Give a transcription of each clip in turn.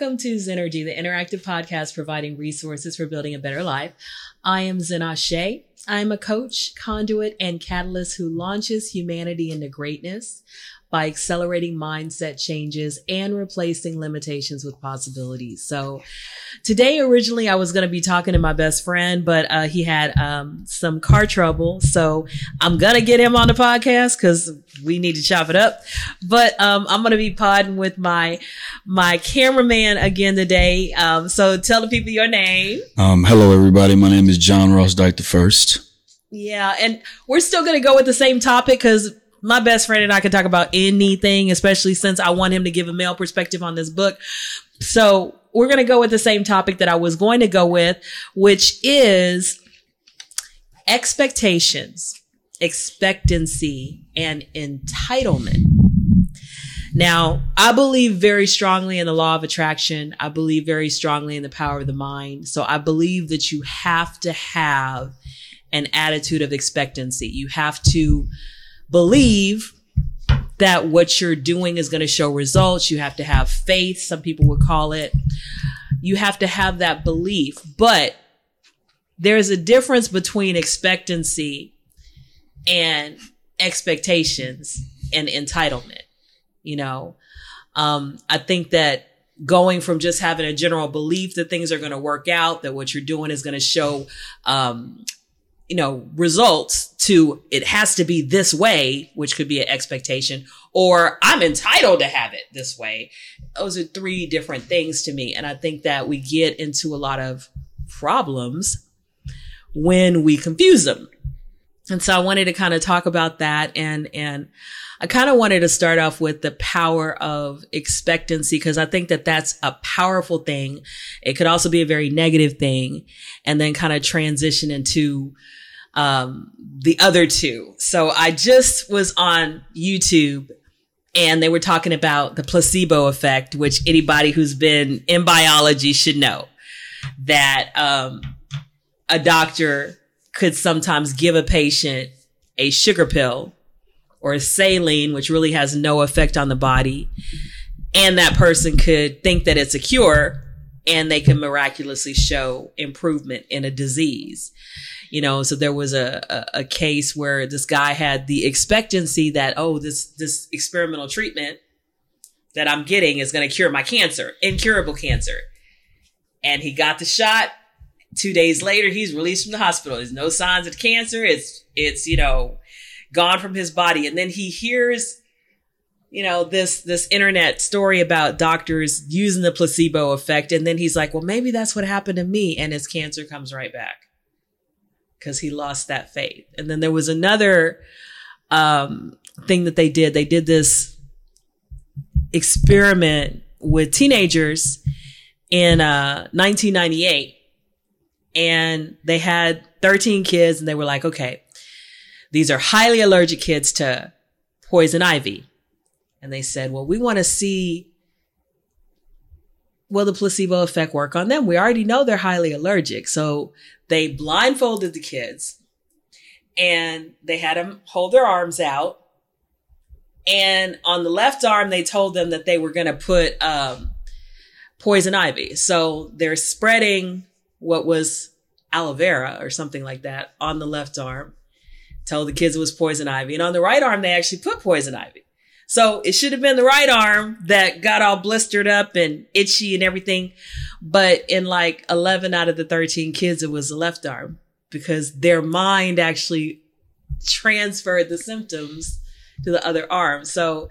Welcome to Zennurgy, the interactive podcast providing resources for building a better life. I am Zen Ase Shea. I'm a coach, conduit, and catalyst who launches humanity into greatness by accelerating mindset changes and replacing limitations with possibilities. So today, originally, I was going to be talking to my best friend, but he had some car trouble. So I'm going to get him on the podcast because we need to chop it up. But I'm going to be podding with my cameraman again today. So tell the people your name. Hello, everybody. My name is John Ross Dike the First. Yeah, and we're still going to go with the same topic because my best friend and I can talk about anything, especially since I want him to give a male perspective on this book. So we're going to go with the same topic that I was going to go with, which is expectations, expectancy, and entitlement. Now, I believe very strongly in the law of attraction. I believe very strongly in the power of the mind. So I believe that you have to have an attitude of expectancy. You have to believe that what you're doing is going to show results. You have to have faith, some people would call it. You have to have that belief. But there's a difference between expectancy and expectations and entitlement. You know, I think that going from just having a general belief that things are going to work out, that what you're doing is going to show results, to it has to be this way, which could be an expectation, or I'm entitled to have it this way. Those are three different things to me. And I think that we get into a lot of problems when we confuse them. And so I wanted to kind of talk about that. And I kind of wanted to start off with the power of expectancy, because I think that that's a powerful thing. It could also be a very negative thing, and then kind of transition into the other two. So I just was on YouTube and they were talking about the placebo effect, which anybody who's been in biology should know that a doctor could sometimes give a patient a sugar pill or a saline, which really has no effect on the body. And that person could think that it's a cure and they can miraculously show improvement in a disease. You know, so there was a case where this guy had the expectancy that, this experimental treatment that I'm getting is going to cure my cancer, incurable cancer. And he got the shot. 2 days later, he's released from the hospital. There's no signs of cancer. It's gone from his body. And then he hears, this internet story about doctors using the placebo effect. And then he's like, well, maybe that's what happened to me. And his cancer comes right back because he lost that faith. And then there was another thing that they did. They did this experiment with teenagers in 1998. And they had 13 kids and they were like, okay, these are highly allergic kids to poison ivy. And they said, well, we want to see, will the placebo effect work on them? We already know they're highly allergic. So they blindfolded the kids and they had them hold their arms out. And on the left arm, they told them that they were going to put poison ivy. So they're spreading what was aloe vera or something like that on the left arm, told the kids it was poison ivy. And on the right arm, they actually put poison ivy. So it should have been the right arm that got all blistered up and itchy and everything. But in 11 out of the 13 kids, it was the left arm, because their mind actually transferred the symptoms to the other arm. So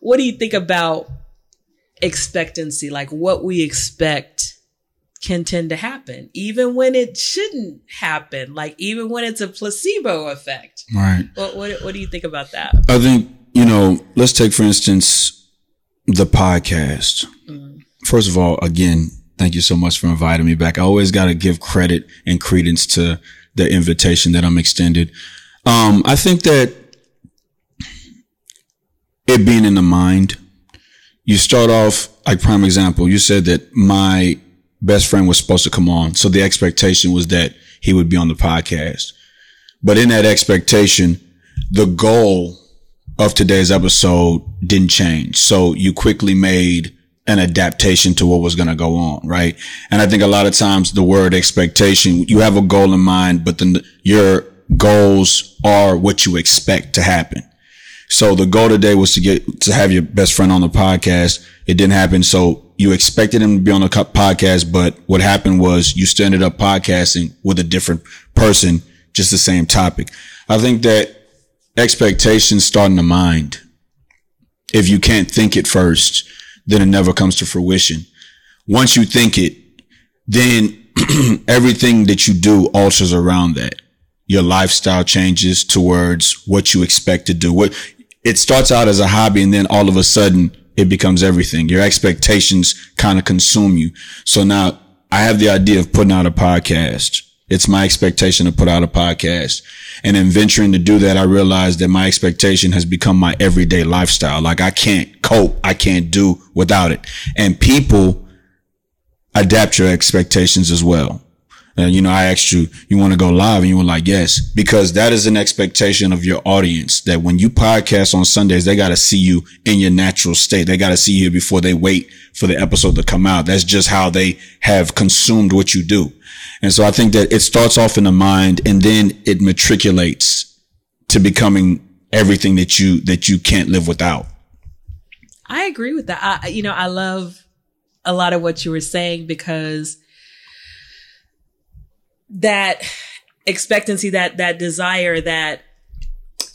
what do you think about expectancy? Like, what we expect can tend to happen, even when it shouldn't happen, even when it's a placebo effect. Right. What do you think about that? I think, let's take, for instance, the podcast. Mm. First of all, again, thank you so much for inviting me back. I always got to give credit and credence to the invitation that I'm extended. I think that it being in the mind, you start off, prime example, you said that my best friend was supposed to come on. So the expectation was that he would be on the podcast. But in that expectation, the goal of today's episode didn't change. So you quickly made an adaptation to what was going to go on, right? And I think a lot of times the word expectation, you have a goal in mind, but then your goals are what you expect to happen. So the goal today was to have your best friend on the podcast. It didn't happen. So you expected him to be on the podcast, but what happened was you still ended up podcasting with a different person, just the same topic. I think that expectations start in the mind. If you can't think it first, then it never comes to fruition. Once you think it, then everything that you do alters around that. Your lifestyle changes towards what you expect to do. It starts out as a hobby, and then all of a sudden it becomes everything. Your expectations kind of consume you. So now I have the idea of putting out a podcast. It's my expectation to put out a podcast. And in venturing to do that, I realized that my expectation has become my everyday lifestyle. Like, I can't cope. I can't do without it. And people adapt your expectations as well. I asked you, you want to go live? And you were like, yes, because that is an expectation of your audience, that when you podcast on Sundays, they got to see you in your natural state. They got to see you before they wait for the episode to come out. That's just how they have consumed what you do. And so I think that it starts off in the mind, and then it matriculates to becoming everything that you can't live without. I agree with that. I love a lot of what you were saying, because that expectancy, that desire, that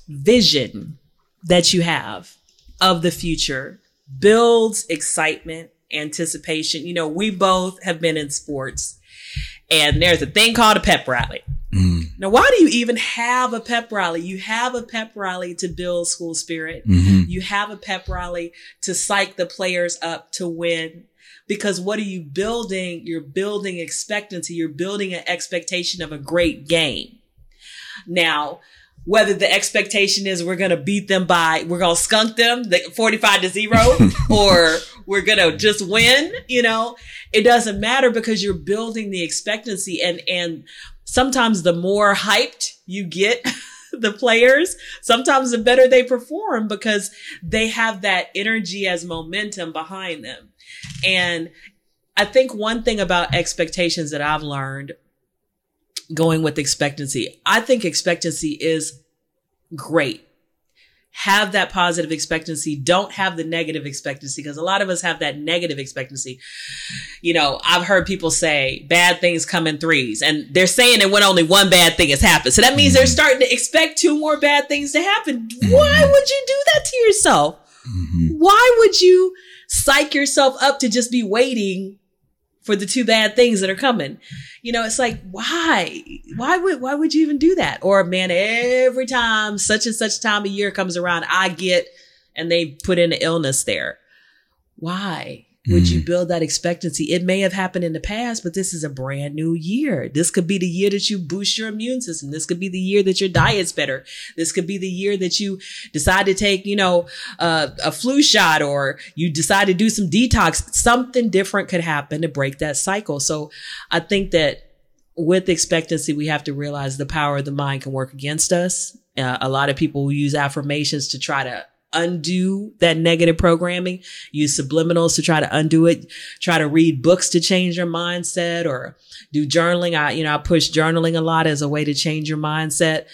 vision that you have of the future builds excitement, anticipation. We both have been in sports, and there's a thing called a pep rally. Mm. Now, why do you even have a pep rally? You have a pep rally to build school spirit. Mm-hmm. You have a pep rally to psych the players up to win. Because what are you building? You're building expectancy. You're building an expectation of a great game. Now, whether the expectation is we're going to skunk them 45-0, or we're going to just win, it doesn't matter, because you're building the expectancy. And sometimes the more hyped you get the players, sometimes the better they perform, because they have that energy as momentum behind them. And I think one thing about expectations that I've learned, going with expectancy, I think expectancy is great. Have that positive expectancy. Don't have the negative expectancy, because a lot of us have that negative expectancy. I've heard people say bad things come in threes, and they're saying it when only one bad thing has happened. So that means they're starting to expect two more bad things to happen. Why would you do that to yourself? Mm-hmm. Why would you psych yourself up to just be waiting for the two bad things that are coming? It's like, why would you even do that? Or, man, every time such and such time of year comes around, and they put in an illness there. Why would you build that expectancy? It may have happened in the past, but this is a brand new year. This could be the year that you boost your immune system. This could be the year that your diet's better. This could be the year that you decide to take, a flu shot, or you decide to do some detox. Something different could happen to break that cycle. So I think that with expectancy, we have to realize the power of the mind can work against us. A lot of people use affirmations to try to undo that negative programming, use subliminals to try to undo it, try to read books to change your mindset, or do journaling. I push journaling a lot as a way to change your mindset.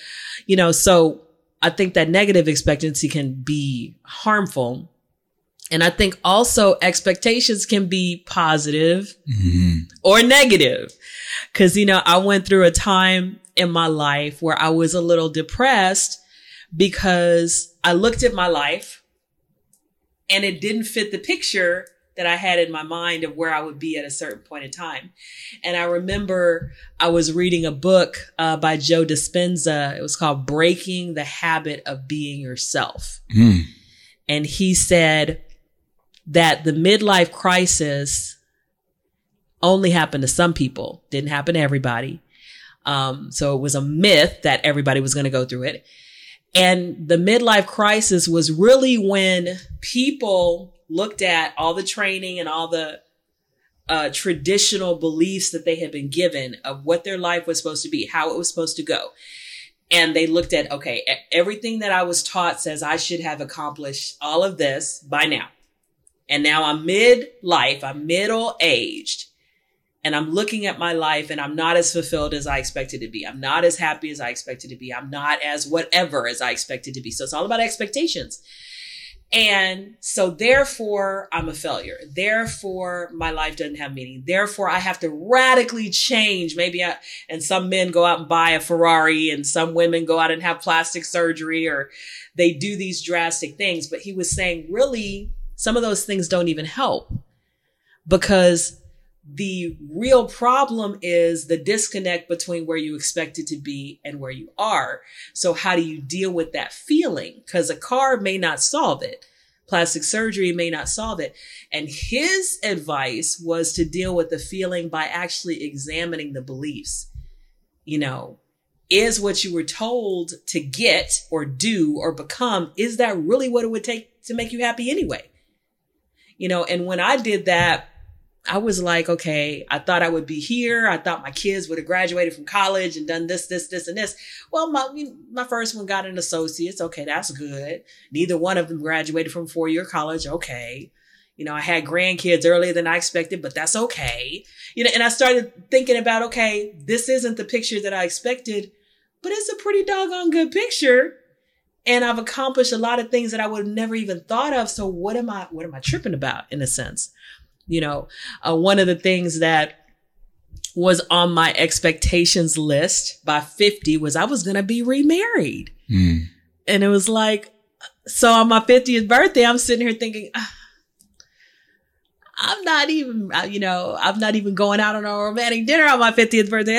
So I think that negative expectancy can be harmful. And I think also expectations can be positive or negative. Cause I went through a time in my life where I was a little depressed, because I looked at my life and it didn't fit the picture that I had in my mind of where I would be at a certain point in time. And I remember I was reading a book by Joe Dispenza. It was called Breaking the Habit of Being Yourself. Mm. And he said that the midlife crisis only happened to some people, didn't happen to everybody. So it was a myth that everybody was going to go through it. And the midlife crisis was really when people looked at all the training and all the traditional beliefs that they had been given of what their life was supposed to be, how it was supposed to go. And they looked at, okay, everything that I was taught says I should have accomplished all of this by now. And now I'm mid-life, I'm middle-aged, and I'm looking at my life and I'm not as fulfilled as I expected to be. I'm not as happy as I expected to be. I'm not as whatever as I expected to be. So it's all about expectations. And so therefore, I'm a failure. Therefore, my life doesn't have meaning. Therefore, I have to radically change. And some men go out and buy a Ferrari, and some women go out and have plastic surgery, or they do these drastic things. But he was saying, really, some of those things don't even help, because the real problem is the disconnect between where you expect it to be and where you are. So how do you deal with that feeling? Because a car may not solve it. Plastic surgery may not solve it. And his advice was to deal with the feeling by actually examining the beliefs. You know, is what you were told to get or do or become, is that really what it would take to make you happy anyway? You know, and when I did that, I was like, okay, I thought I would be here. I thought my kids would have graduated from college and done this, and this. Well, my first one got an associate's. Okay, that's good. Neither one of them graduated from four-year college. Okay. You know, I had grandkids earlier than I expected, but that's okay. You know, and I started thinking about, okay, this isn't the picture that I expected, but it's a pretty doggone good picture. And I've accomplished a lot of things that I would have never even thought of. So what am I tripping about, in a sense? You know, one of the things that was on my expectations list by 50 was I was going to be remarried. Mm. And it was like, so on my 50th birthday, I'm sitting here thinking, I'm not even going out on a romantic dinner on my 50th birthday.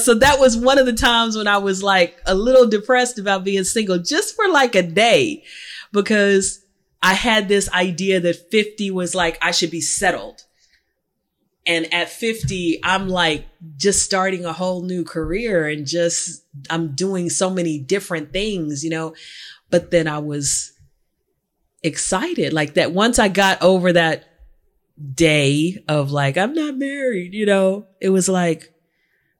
So that was one of the times when I was like a little depressed about being single, just for like a day, because I had this idea that 50 was like, I should be settled. And at 50, I'm like just starting a whole new career and just, I'm doing so many different things, you know, but then I was excited like that. Once I got over that day of like, I'm not married, you know, it was like,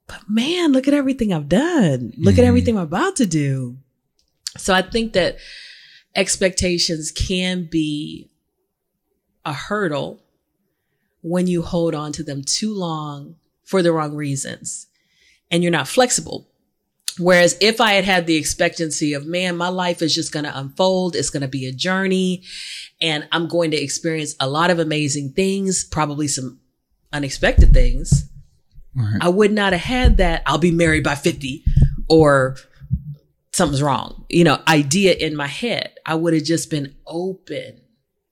but man, look at everything I've done. Look at everything I'm about to do. So I think that expectations can be a hurdle when you hold on to them too long for the wrong reasons and you're not flexible. Whereas if I had the expectancy of, man, my life is just going to unfold, it's going to be a journey, and I'm going to experience a lot of amazing things, probably some unexpected things. Right. I would not have had that. I'll be married by 50 or something's wrong, you know, idea in my head. I would have just been open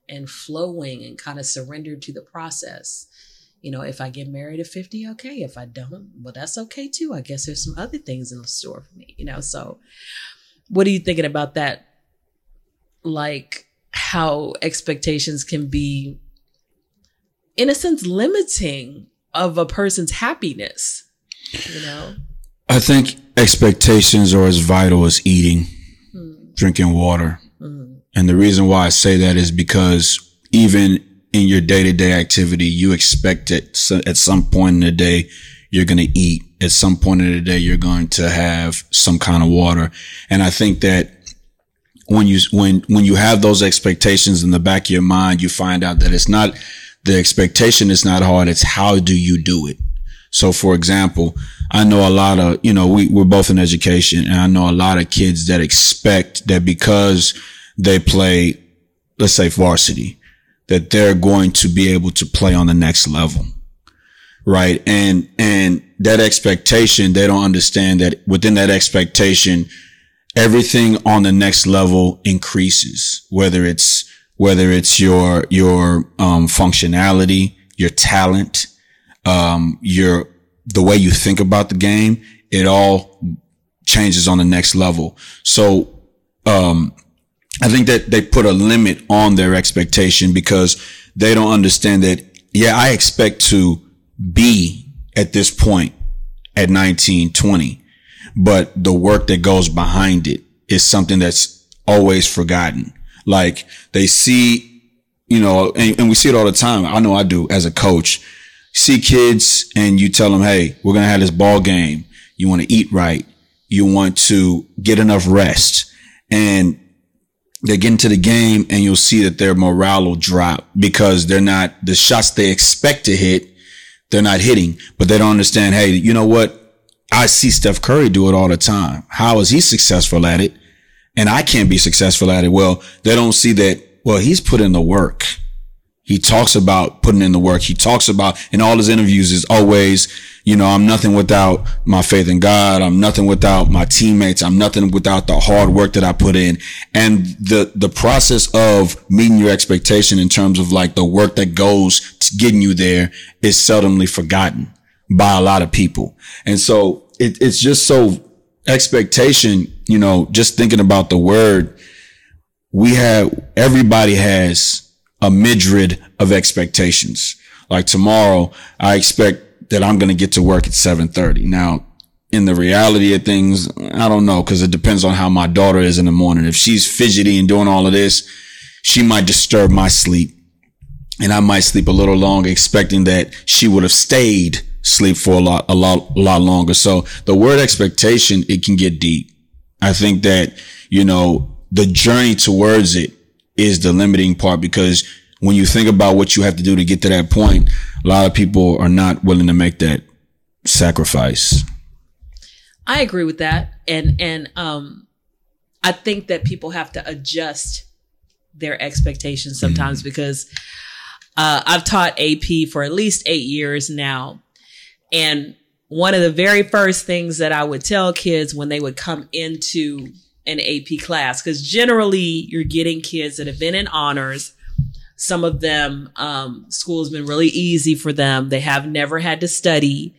and flowing and kind of surrendered to the process. You know, if I get married at 50, okay. If I don't, well, that's okay too. I guess there's some other things in store for me, you know? So what are you thinking about that? Like how expectations can be, in a sense, limiting of a person's happiness, you know? I think expectations are as vital as eating, drinking water. Mm. And the reason why I say that is because even in your day-to-day activity, you expect it. So at some point in the day, you're going to eat. At some point in the day, you're going to have some kind of water. And I think that when you have those expectations in the back of your mind, you find out that it's not, the expectation is not hard. It's how do you do it? So, for example, I know a lot of, you know, we're both in education, and I know a lot of kids that expect that because they play, let's say, varsity, that they're going to be able to play on the next level. Right. And that expectation, they don't understand that within that expectation, everything on the next level increases, whether it's your functionality, your talent, the way you think about the game, it all changes on the next level. So, I think that they put a limit on their expectation because they don't understand that, yeah, I expect to be at this point at 19, 20, but the work that goes behind it is something that's always forgotten. Like they see, you know, and we see it all the time. I know I do as a coach. See kids and you tell them, hey, we're going to have this ball game. You want to eat right. You want to get enough rest. And they get into the game and you'll see that their morale will drop because they're not, the shots they expect to hit, they're not hitting, but they don't understand, hey, you know what? I see Steph Curry do it all the time. How is he successful at it? And I can't be successful at it. Well, they don't see that. Well, he's put in the work. He talks about putting in the work. He talks about in all his interviews is always, you know, I'm nothing without my faith in God. I'm nothing without my teammates. I'm nothing without the hard work that I put in. And the process of meeting your expectation in terms of like the work that goes to getting you there is seldomly forgotten by a lot of people. And so it's just so expectation, you know, just thinking about the word, everybody has a myriad of expectations. Like tomorrow, I expect that I'm going to get to work at 7:30. Now, in the reality of things, I don't know, because it depends on how my daughter is in the morning. If she's fidgety and doing all of this, she might disturb my sleep. And I might sleep a little longer, expecting that she would have stayed sleep for a lot longer. So the word expectation, it can get deep. I think that, you know, the journey towards it is the limiting part, because when you think about what you have to do to get to that point, a lot of people are not willing to make that sacrifice. I agree with that. And I think that people have to adjust their expectations sometimes, because I've taught AP for at least 8 years now. And one of the very first things that I would tell kids when they would come into an AP class, because generally you're getting kids that have been in honors. Some of them, school has been really easy for them. They have never had to study.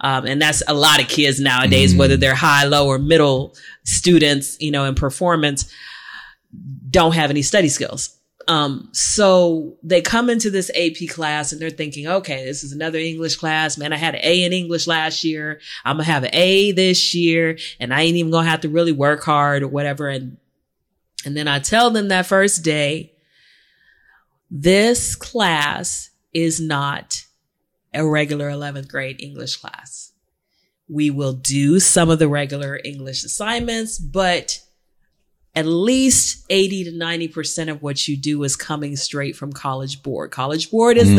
And that's a lot of kids nowadays, whether they're high, low, or middle students, you know, in performance, don't have any study skills. So they come into this AP class and they're thinking, okay, this is another English class. Man, I had an A in English last year. I'm going to have an A this year, and I ain't even going to have to really work hard or whatever. And then I tell them that first day, this class is not a regular 11th grade English class. We will do some of the regular English assignments, but at least 80 to 90% of what you do is coming straight from College Board. College Board is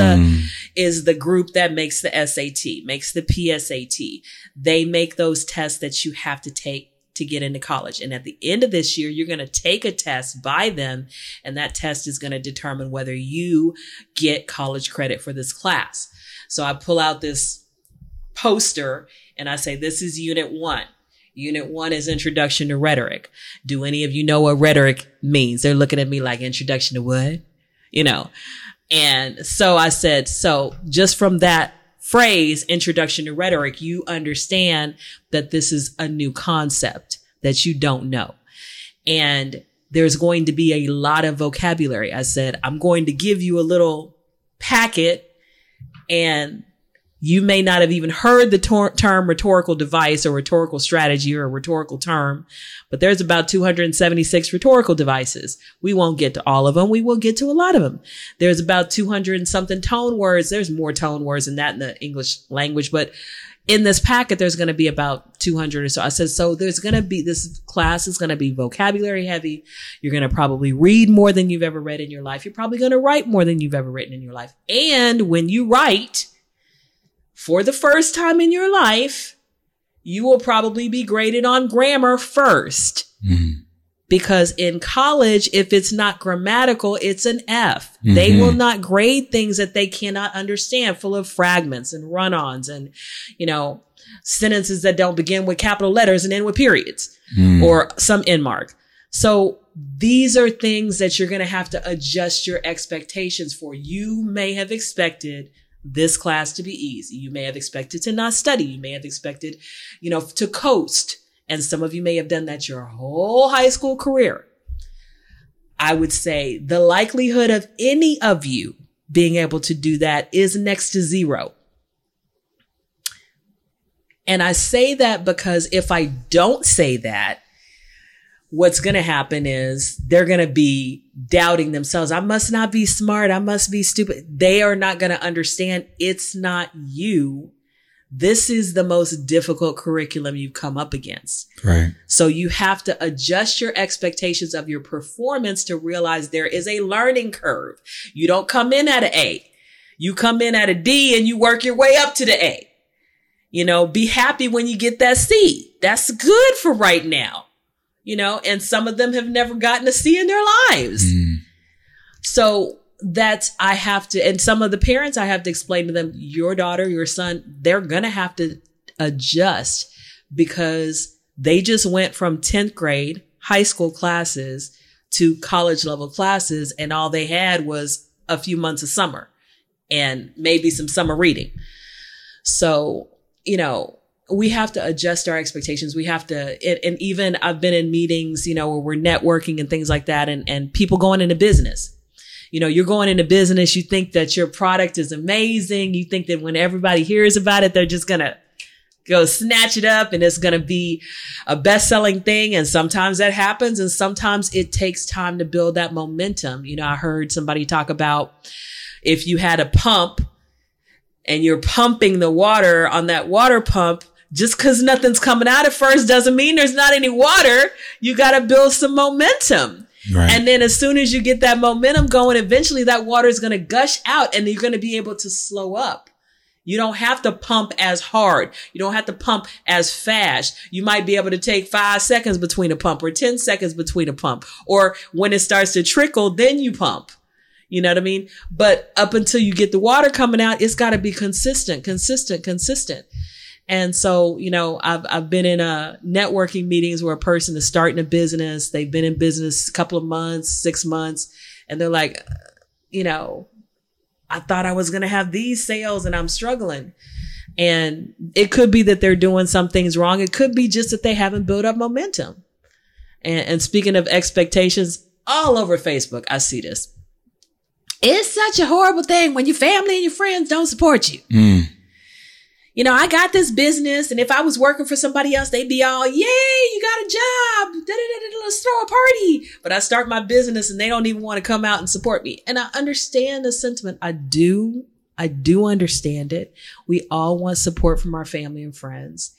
the group that makes the SAT, makes the PSAT. They make those tests that you have to take to get into college. And at the end of this year, you're going to take a test by them, and that test is going to determine whether you get college credit for this class. So I pull out this poster and I say, this is Unit 1. Unit 1 is Introduction to Rhetoric. Do any of you know what rhetoric means? They're looking at me like, introduction to what? You know? And so I said, so just from that phrase, Introduction to Rhetoric, you understand that this is a new concept that you don't know. And there's going to be a lot of vocabulary. I said, I'm going to give you a little packet, and you may not have even heard the term rhetorical device or rhetorical strategy or rhetorical term, but there's about 276 rhetorical devices. We won't get to all of them. We will get to a lot of them. There's about 200 and something tone words. There's more tone words than that in the English language, but in this packet, there's going to be about 200 or so. I said, so there's going to be, this class is going to be vocabulary heavy. You're going to probably read more than you've ever read in your life. You're probably going to write more than you've ever written in your life. And when you write, for the first time in your life, you will probably be graded on grammar first. Because in college, if it's not grammatical, it's an F. They will not grade things that they cannot understand, full of fragments and run-ons and, you know, sentences that don't begin with capital letters and end with periods or some end mark. So these are things that you're going to have to adjust your expectations for. You may have expected this class to be easy. You may have expected to not study. You may have expected, you know, to coast. And some of you may have done that your whole high school career. I would say the likelihood of any of you being able to do that is next to zero. And I say that because if I don't say that, what's going to happen is they're going to be doubting themselves. I must not be smart. I must be stupid. They are not going to understand. It's not you. this is the most difficult curriculum you've come up against. Right. So you have to adjust your expectations of your performance to realize there is a learning curve. You don't come in at an A. You come in at a D and you work your way up to the A. You know, be happy when you get that C. That's good for right now. You know, and some of them have never gotten a C in their lives. Mm. So and some of the parents, I have to explain to them, your daughter, your son, they're going to have to adjust because they just went from 10th grade high school classes to college level classes. And all they had was a few months of summer and maybe some summer reading. So, you know, we have to adjust our expectations. We have to, and even I've been in meetings, you know, where we're networking and things like that, and people going into business. You know, you're going into business, you think that your product is amazing. You think that when everybody hears about it, they're just going to go snatch it up and it's going to be a best-selling thing. And sometimes that happens. And sometimes it takes time to build that momentum. You know, I heard somebody talk about if you had a pump and you're pumping the water on that water pump, just because nothing's coming out at first doesn't mean there's not any water. You got to build some momentum. Right. And then as soon as you get that momentum going, eventually that water is going to gush out and you're going to be able to slow up. You don't have to pump as hard. You don't have to pump as fast. You might be able to take 5 seconds between a pump or 10 seconds between a pump. Or when it starts to trickle, then you pump. You know what I mean? But up until you get the water coming out, it's got to be consistent. And so, you know, I've been in networking meetings where a person is starting a business. They've been in business a couple of months, 6 months, and they're like, you know, I thought I was going to have these sales and I'm struggling. And it could be that they're doing some things wrong. It could be just that they haven't built up momentum. And speaking of expectations, all over Facebook, I see this. It's such a horrible thing when your family and your friends don't support you. Mm. You know, I got this business, and if I was working for somebody else, they'd be all, yay, you got a job. Let's throw a party. But I start my business, and they don't even want to come out and support me. And I understand the sentiment. I do understand it. We all want support from our family and friends.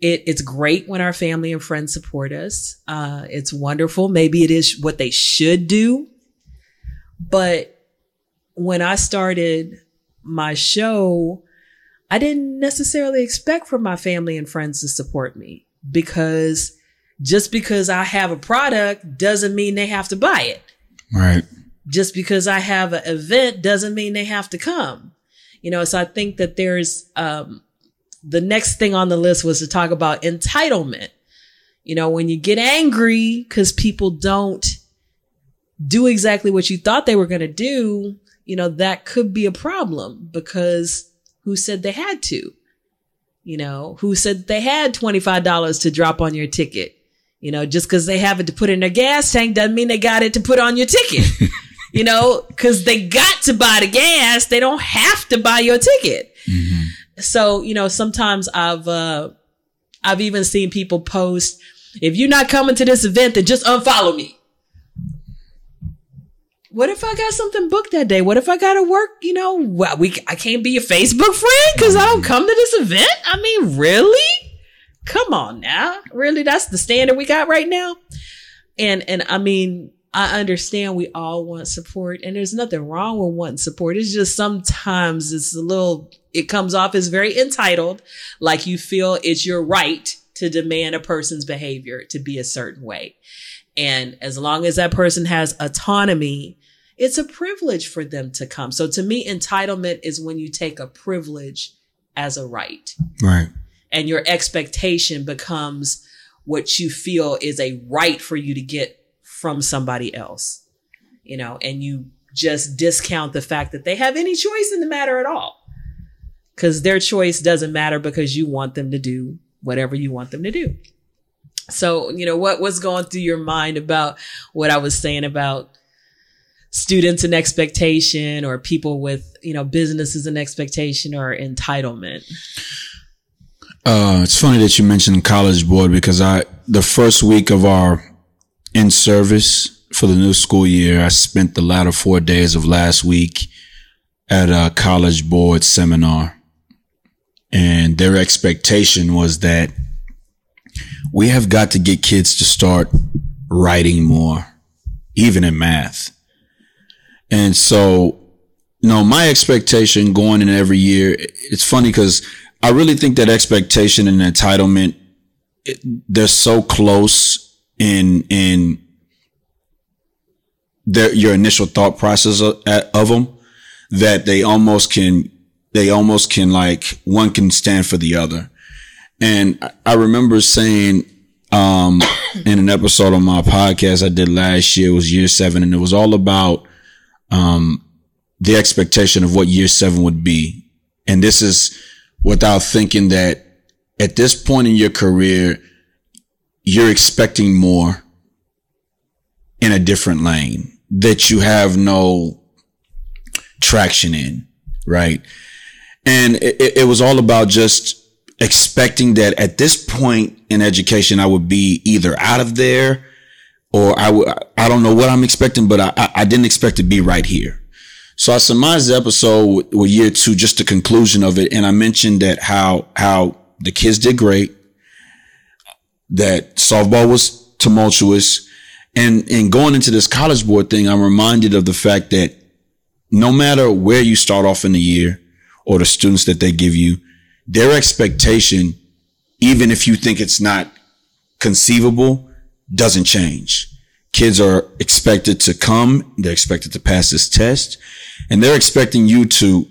It's great when our family and friends support us. It's wonderful. Maybe it is what they should do. But when I started my show, I didn't necessarily expect from my family and friends to support me, because just because I have a product doesn't mean they have to buy it. Right. Just because I have an event doesn't mean they have to come. You know, so I think that there's the next thing on the list was to talk about entitlement. You know, when you get angry because people don't do exactly what you thought they were going to do, you know, that could be a problem, because who said they had to? You know, who said they had $25 to drop on your ticket? You know, just because they have it to put in their gas tank doesn't mean they got it to put on your ticket. You know, because they got to buy the gas. They don't have to buy your ticket. Mm-hmm. So, you know, sometimes I've even seen people post, if you're not coming to this event, then just unfollow me. What if I got something booked that day? What if I got to work? You know, I can't be your Facebook friend because I don't come to this event. I mean, really? Come on now. Really? That's the standard we got right now. And I mean, I understand we all want support, and there's nothing wrong with wanting support. It's just sometimes it comes off as very entitled, like you feel it's your right to demand a person's behavior to be a certain way. And as long as that person has autonomy, it's a privilege for them to come. So to me, entitlement is when you take a privilege as a right. Right. And your expectation becomes what you feel is a right for you to get from somebody else, you know, and you just discount the fact that they have any choice in the matter at all, because their choice doesn't matter because you want them to do whatever you want them to do. So, you know, what's going through your mind about what I was saying about students and expectation, or people with, you know, businesses and expectation or entitlement? It's funny that you mentioned College Board, because the first week of our in service for the new school year, I spent the latter 4 days of last week at a College Board seminar. And their expectation was that we have got to get kids to start writing more, even in math. And so, you know, my expectation going in every year, it's funny because I really think that expectation and entitlement, they're so close in your initial thought process of them that they almost can like one can stand for the other. And I remember saying, in an episode on my podcast I did last year, it was year seven, and it was all about, the expectation of what year seven would be. And this is without thinking that at this point in your career, you're expecting more in a different lane that you have no traction in. Right. And it was all about just expecting that at this point in education, I would be either out of there or I don't know what I'm expecting, but I didn't expect to be right here. So I summarized the episode with year two, just the conclusion of it. And I mentioned that how the kids did great, that softball was tumultuous. And going into this College Board thing, I'm reminded of the fact that no matter where you start off in the year or the students that they give you, their expectation, even if you think it's not conceivable, doesn't change. Kids are expected to come. They're expected to pass this test, and they're expecting you to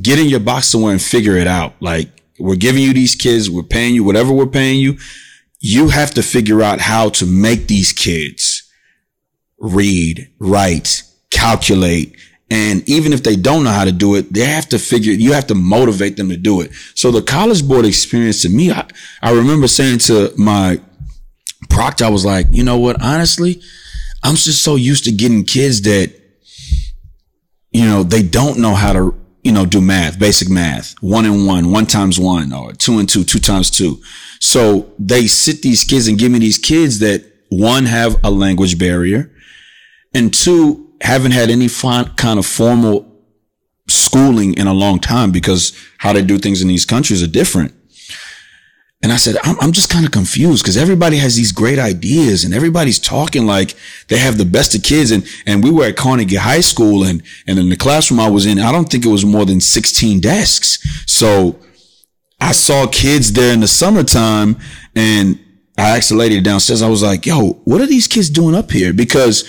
get in your box somewhere and figure it out. Like, we're giving you these kids. We're paying you whatever we're paying you. You have to figure out how to make these kids read, write, calculate. And even if they don't know how to do it, you have to motivate them to do it. So the College Board experience to me, I remember saying to my proctor, I was like, you know what? Honestly, I'm just so used to getting kids that, you know, they don't know how to, you know, do math, basic math, 1 and 1, 1 times 1, or 2 and 2, 2 times 2. So they sit these kids and give me these kids that, one, have a language barrier, and two, haven't had any kind of formal schooling in a long time because how they do things in these countries are different. And I said, I'm just kind of confused because everybody has these great ideas and everybody's talking like they have the best of kids. And we were at Carnegie High School, and in the classroom I was in, I don't think it was more than 16 desks. So I saw kids there in the summertime, and I asked the lady downstairs, I was like, yo, what are these kids doing up here? Because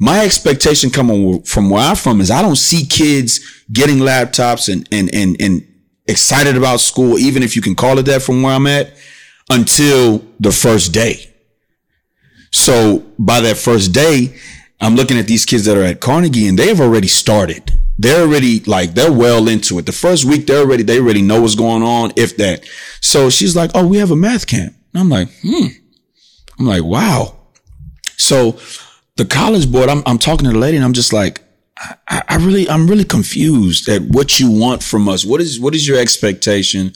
my expectation coming from where I'm from is I don't see kids getting laptops and excited about school, even if you can call it that from where I'm at, until the first day. So by that first day, I'm looking at these kids that are at Carnegie, and they have already started. They're already like, they're well into it. The first week, they already know what's going on, if that. So she's like, oh, we have a math camp. And I'm like, I'm like, wow. So the College Board, I'm talking to the lady, and I'm just like, I'm really confused at what you want from us. What is your expectation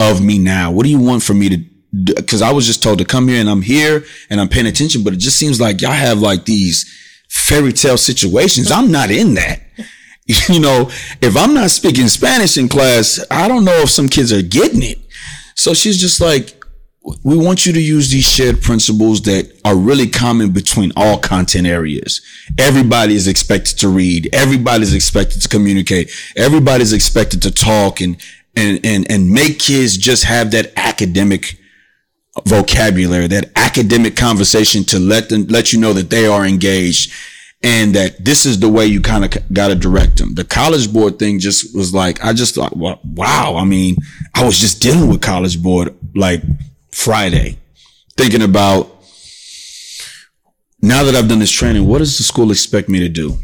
of me now? What do you want from me to do? Cause I was just told to come here, and I'm here and I'm paying attention, but it just seems like y'all have like these fairy tale situations. I'm not in that. You know, if I'm not speaking Spanish in class, I don't know if some kids are getting it. So she's just like, we want you to use these shared principles that are really common between all content areas. Everybody is expected to read. Everybody is expected to communicate. Everybody is expected to talk and make kids just have that academic vocabulary, that academic conversation to let you know that they are engaged and that this is the way you kind of got to direct them. The College Board thing just was like, I just thought, well, wow. I mean, I was just dealing with College Board, like, Friday, thinking about, now that I've done this training, what does the school expect me to do?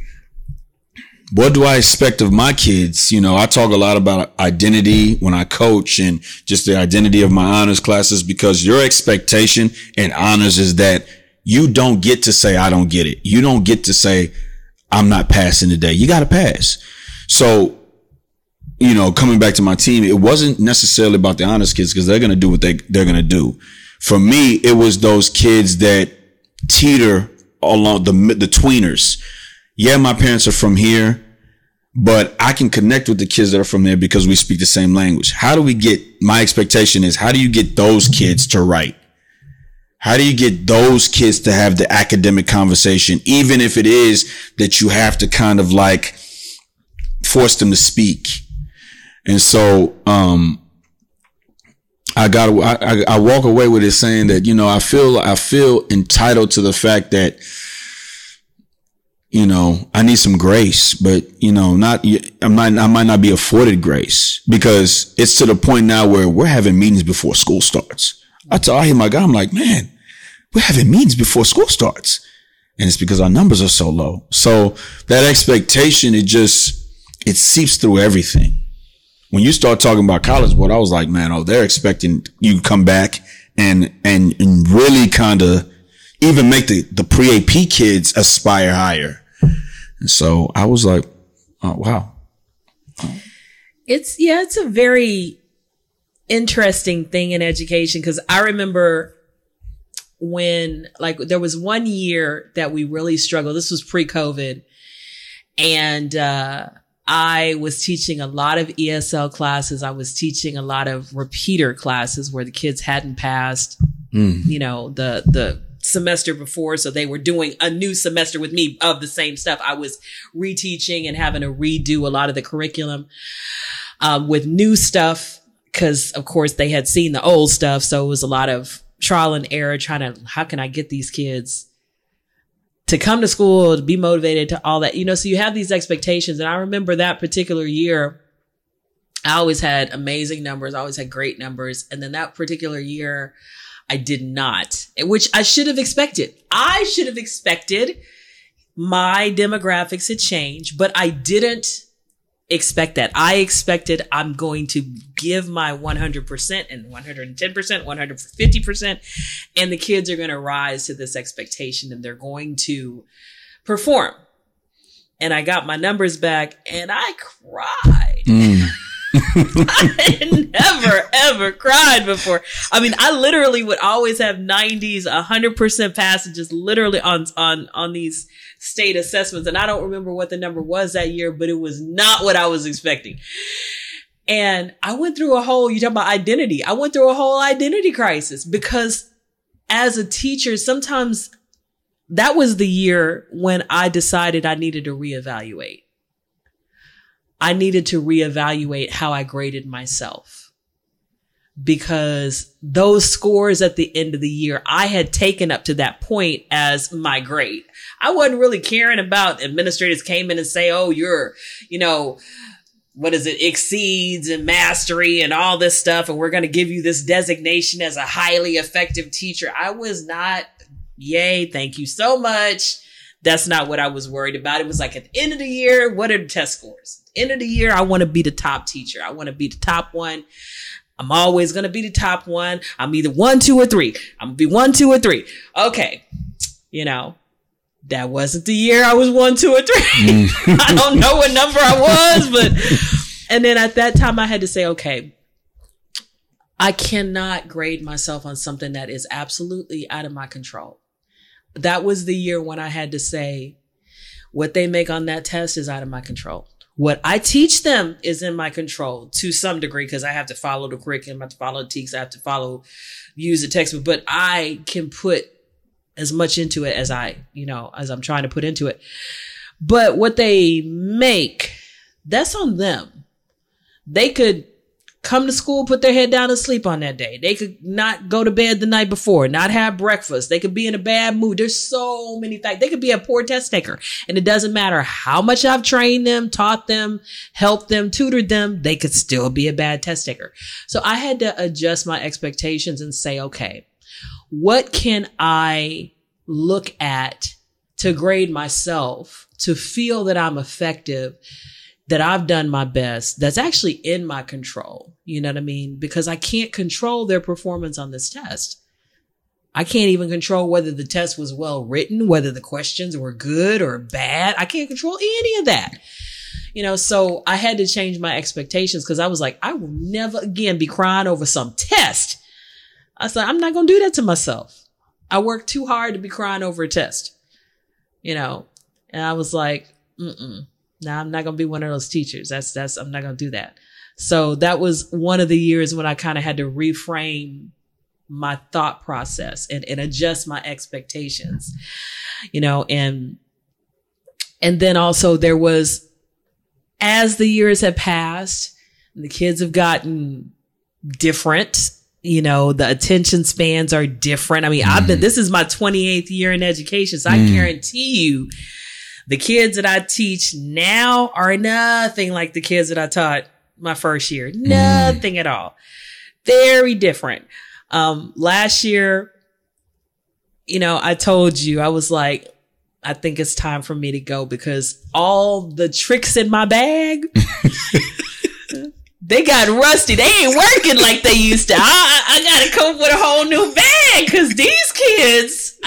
What do I expect of my kids? You know, I talk a lot about identity when I coach, and just the identity of my honors classes, because your expectation in honors is that you don't get to say, I don't get it. You don't get to say, I'm not passing today. You got to pass. So, you know, coming back to my team, it wasn't necessarily about the honors kids because they're going to do what they're going to do. For me, it was those kids that teeter along the tweeners. Yeah, my parents are from here. But I can connect with the kids that are from there because we speak the same language. How do we get, my expectation is, how do you get those kids to write? How do you get those kids to have the academic conversation, even if it is that you have to kind of like force them to speak? And so, I walk away with it saying that, you know, I feel entitled to the fact that, you know, I need some grace, but, you know, I might not be afforded grace, because it's to the point now where we're having meetings before school starts. I hear my guy, I'm like, man, we're having meetings before school starts. And it's because our numbers are so low. So that expectation, it seeps through everything. When you start talking about College Board, I was like, man, oh, they're expecting you to come back and really kind of even make the pre-AP kids aspire higher. And so I was like, oh, wow. It's a very interesting thing in education, because I remember when, like, there was one year that we really struggled. This was pre-COVID. And I was teaching a lot of ESL classes. I was teaching a lot of repeater classes where the kids hadn't passed, you know, the semester before. So they were doing a new semester with me of the same stuff. I was reteaching and having to redo a lot of the curriculum with new stuff, because of course they had seen the old stuff. So it was a lot of trial and error, trying to, how can I get these kids to come to school, to be motivated, to all that, you know? So you have these expectations. And I remember that particular year, I always had amazing numbers. I always had great numbers. And then that particular year, I did not, which I should have expected. I should have expected. My demographics had changed, but I didn't expect that. I expected I'm going to give my 100% and 110%, 150%, and the kids are going to rise to this expectation and they're going to perform. And I got my numbers back and I cried. I never, ever cried before. I mean, I literally would always have 90s, 100% passages literally on these state assessments. And I don't remember what the number was that year, but it was not what I was expecting. And I went through a whole, you talk about identity. I went through a whole identity crisis, because as a teacher, sometimes that was the year when I decided I needed to reevaluate. I needed to reevaluate how I graded myself, because those scores at the end of the year, I had taken up to that point as my grade. I wasn't really caring about administrators came in and say, oh, you're, you know, what is it? Exceeds and mastery and all this stuff. And we're going to give you this designation as a highly effective teacher. I was not, yay, thank you so much. That's not what I was worried about. It was like, at the end of the year, what are the test scores? At the end of the year, I want to be the top teacher. I want to be the top one. I'm always going to be the top one. I'm either 1, 2, or 3. I'm going to be 1, 2, or 3. Okay. You know, that wasn't the year I was 1, 2, or 3. I don't know what number I was, but, and then at that time I had to say, okay, I cannot grade myself on something that is absolutely out of my control. That was the year when I had to say, what they make on that test is out of my control. What I teach them is in my control to some degree, because I have to follow the curriculum, I have to follow the teachers, I have to use the textbook, but I can put as much into it as I'm trying to put into it. But what they make, that's on them. They could come to school, put their head down and sleep on that day. They could not go to bed the night before, not have breakfast. They could be in a bad mood. There's so many facts. They could be a poor test taker. And it doesn't matter how much I've trained them, taught them, helped them, tutored them. They could still be a bad test taker. So I had to adjust my expectations and say, okay, what can I look at to grade myself, to feel that I'm effective, that I've done my best, that's actually in my control? You know what I mean? Because I can't control their performance on this test. I can't even control whether the test was well written, whether the questions were good or bad. I can't control any of that. You know, so I had to change my expectations, because I was like, I will never again be crying over some test. I said, I'm not going to do that to myself. I worked too hard to be crying over a test, you know? And I was like, No, I'm not going to be one of those teachers. That's, I'm not going to do that. So that was one of the years when I kind of had to reframe my thought process and adjust my expectations, you know, and then also there was, as the years have passed and the kids have gotten different, you know, the attention spans are different. I mean, I've been, this is my 28th year in education. So I guarantee you the kids that I teach now are nothing like the kids that I taught my first year. Nothing at all. Very different. Last year, you know, I told you, I was like, I think it's time for me to go because all the tricks in my bag, they got rusty. They ain't working like they used to. I got to come up with a whole new bag because these kids,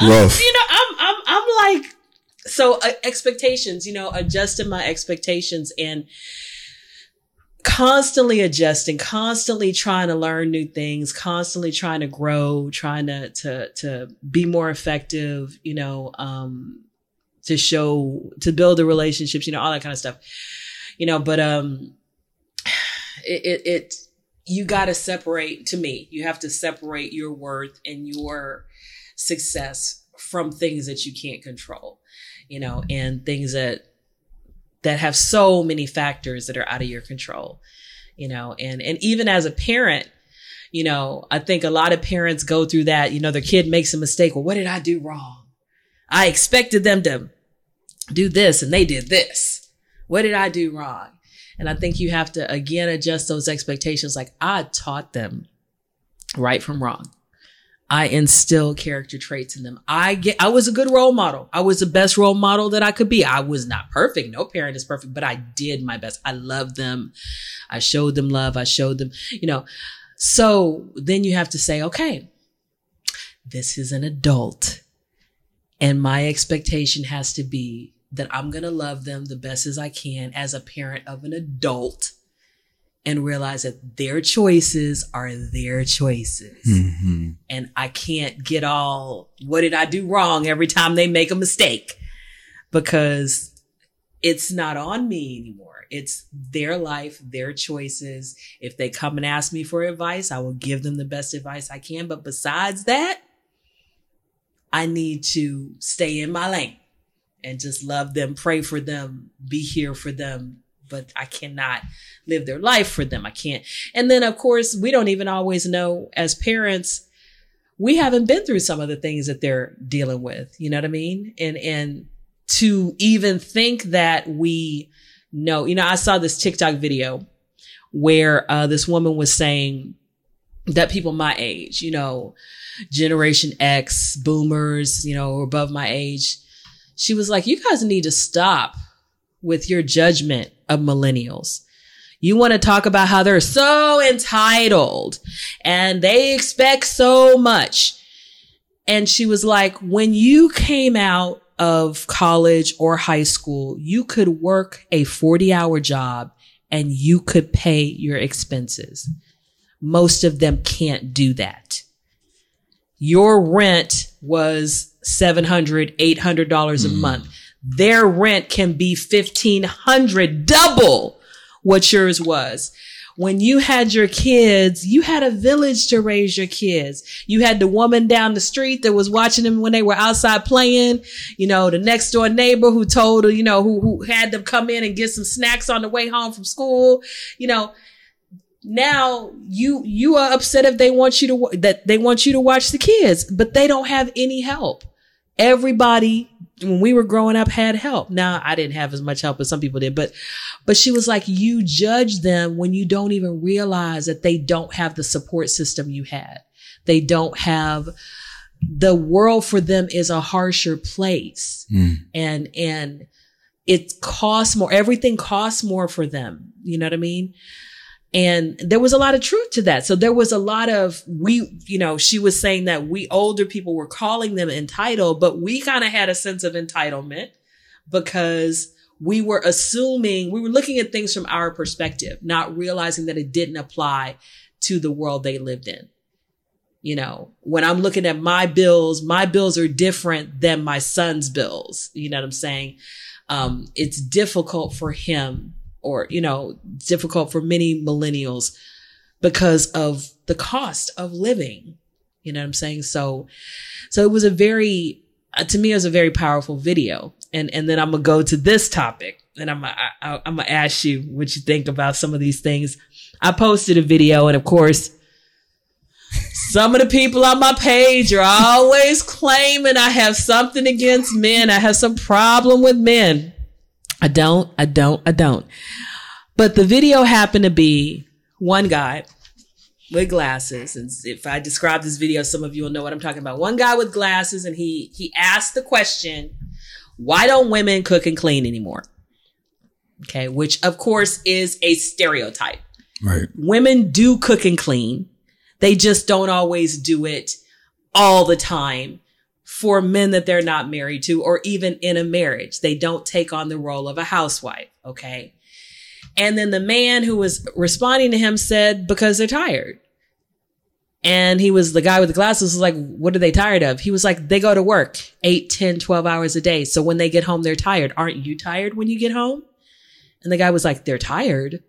I'm like, so expectations, you know, adjusting my expectations and constantly adjusting, constantly trying to learn new things, constantly trying to grow, trying to be more effective, you know, to build the relationships, you know, all that kind of stuff, you know, but, you got to separate, to me, you have to separate your worth and your success from things that you can't control, you know, and things that have so many factors that are out of your control, you know, and even as a parent, you know, I think a lot of parents go through that, you know, their kid makes a mistake. Well, what did I do wrong? I expected them to do this and they did this. What did I do wrong? And I think you have to, again, adjust those expectations. Like, I taught them right from wrong. I instilled character traits in them. I was a good role model. I was the best role model that I could be. I was not perfect. No parent is perfect, but I did my best. I loved them. I showed them love. I showed them, you know. So then you have to say, okay, this is an adult. And my expectation has to be that I'm going to love them the best as I can as a parent of an adult, and realize that their choices are their choices. Mm-hmm. And I can't get all, what did I do wrong every time they make a mistake? Because it's not on me anymore. It's their life, their choices. If they come and ask me for advice, I will give them the best advice I can. But besides that, I need to stay in my lane and just love them, pray for them, be here for them. But I cannot live their life for them. I can't. And then, of course, we don't even always know as parents, we haven't been through some of the things that they're dealing with. You know what I mean? And to even think that we know, you know, I saw this TikTok video where this woman was saying that people my age, you know, Generation X, boomers, you know, or above my age, she was like, you guys need to stop with your judgment of millennials. You want to talk about how they're so entitled and they expect so much. And she was like, when you came out of college or high school, you could work a 40-hour job and you could pay your expenses. Most of them can't do that. Your rent was $700, $800 a month. Their rent can be $1,500, double what yours was. When you had your kids, you had a village to raise your kids. You had the woman down the street that was watching them when they were outside playing, you know, the next door neighbor who told her, you know, who had them come in and get some snacks on the way home from school. You know, now you are upset if they want you to, that they want you to watch the kids, but they don't have any help. Everybody, when we were growing up, had help. Now, I didn't have as much help as some people did, but she was like, you judge them when you don't even realize that they don't have the support system you had. They don't have, the world for them is a harsher place. And it costs more. Everything costs more for them. You know what I mean? And there was a lot of truth to that. So there was a lot of, you know, she was saying that we older people were calling them entitled, but we kind of had a sense of entitlement because we were assuming, we were looking at things from our perspective, not realizing that it didn't apply to the world they lived in. You know, when I'm looking at my bills are different than my son's bills. You know what I'm saying? It's difficult for him, or, you know, difficult for many millennials because of the cost of living. You know what I'm saying? So it was a very, to me, it was a very powerful video. And then I'm going to go to this topic, and I'm going to ask you what you think about some of these things. I posted a video, and of course, some of the people on my page are always claiming I have something against men. I have some problem with men. I don't. But the video happened to be one guy with glasses. And if I describe this video, some of you will know what I'm talking about. One guy with glasses, and he asked the question, why don't women cook and clean anymore? Okay, which of course is a stereotype. Right. Women do cook and clean. They just don't always do it all the time for men that they're not married to, or even in a marriage. They don't take on the role of a housewife. Okay. And then the man who was responding to him said, because they're tired. And he was, the guy with the glasses was like, what are they tired of? He was like, they go to work 8, 10, 12 hours a day. So when they get home, they're tired. Aren't you tired when you get home? And the guy was like, they're tired.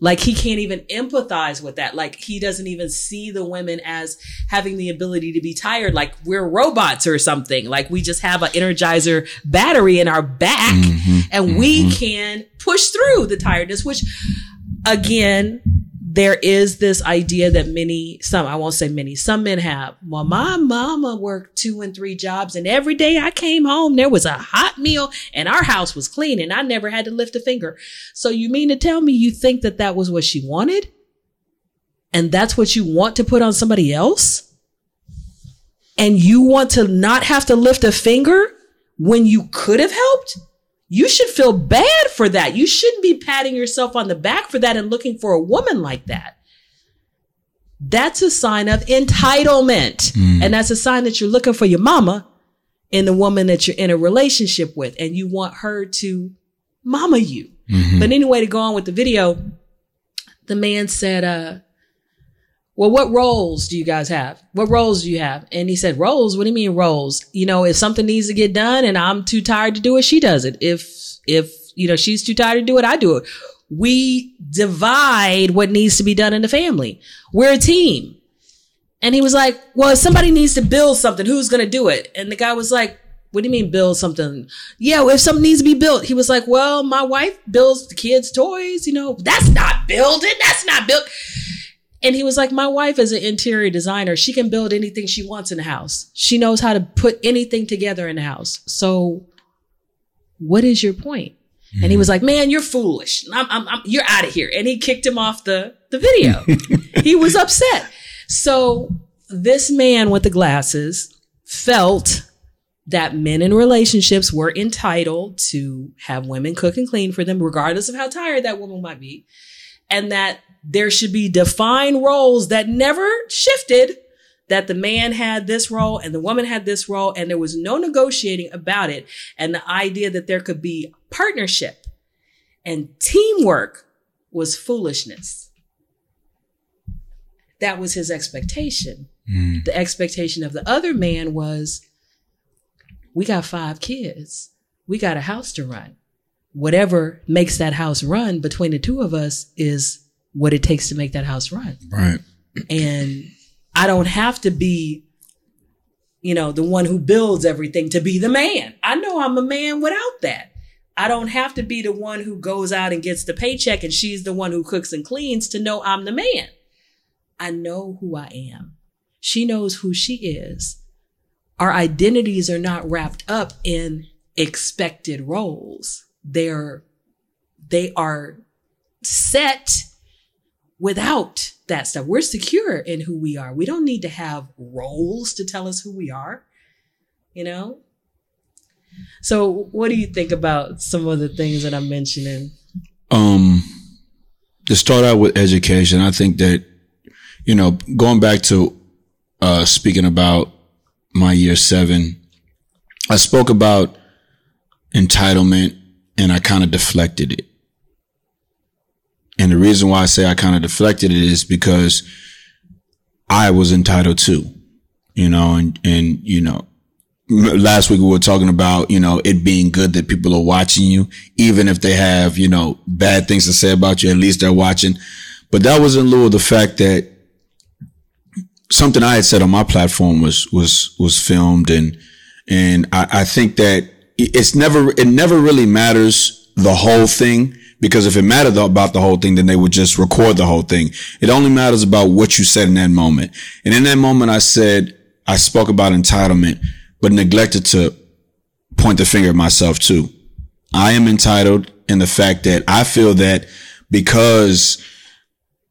Like, he can't even empathize with that. Like, he doesn't even see the women as having the ability to be tired. Like, we're robots or something. Like, we just have an Energizer battery in our back, and we can push through the tiredness, which, again, there is this idea that some men have. Well, my mama worked 2 and 3 jobs, and every day I came home, there was a hot meal, and our house was clean, and I never had to lift a finger. So you mean to tell me you think that that was what she wanted? And that's what you want to put on somebody else? And you want to not have to lift a finger when you could have helped? You should feel bad for that. You shouldn't be patting yourself on the back for that and looking for a woman like that. That's a sign of entitlement. And that's a sign that you're looking for your mama in the woman that you're in a relationship with, and you want her to mama you. But anyway, to go on with the video, the man said, well, what roles do you guys have? What roles do you have? And he said, roles? What do you mean roles? You know, if something needs to get done and I'm too tired to do it, she does it. If, you know, she's too tired to do it, I do it. We divide what needs to be done in the family. We're a team. And he was like, well, if somebody needs to build something, who's going to do it? And the guy was like, what do you mean build something? Yeah, well, if something needs to be built. He was like, well, my wife builds the kids' toys. You know, that's not building. That's not built. And he was like, my wife is an interior designer. She can build anything she wants in the house. She knows how to put anything together in the house. So what is your point? And he was like, man, you're foolish. You're out of here. And he kicked him off the video. He was upset. So this man with the glasses felt that men in relationships were entitled to have women cook and clean for them, regardless of how tired that woman might be. And that there should be defined roles that never shifted, that the man had this role and the woman had this role, and there was no negotiating about it. And the idea that there could be partnership and teamwork was foolishness. That was his expectation. The expectation of the other man was, we got 5 kids. We got a house to run. Whatever makes that house run between the two of us is what it takes to make that house run. Right. And I don't have to be, you know, the one who builds everything to be the man. I know I'm a man without that. I don't have to be the one who goes out and gets the paycheck and she's the one who cooks and cleans to know I'm the man. I know who I am. She knows who she is. Our identities are not wrapped up in expected roles. They are set without that stuff. We're secure in who we are. We don't need to have roles to tell us who we are, you know? So what do you think about some of the things that I'm mentioning? To start out with education, I think that, you know, going back to speaking about my year 7, I spoke about entitlement and I kind of deflected it. And the reason why I say I kind of deflected it is because I was entitled to, you know, and, you know, last week we were talking about, you know, it being good that people are watching you, even if they have, you know, bad things to say about you, at least they're watching. But that was in lieu of the fact that something I had said on my platform was filmed. And I think that it never really matters the whole thing, because if it mattered about the whole thing, then they would just record the whole thing. It only matters about what you said in that moment. And in that moment, I spoke about entitlement, but neglected to point the finger at myself too. I am entitled in the fact that I feel that because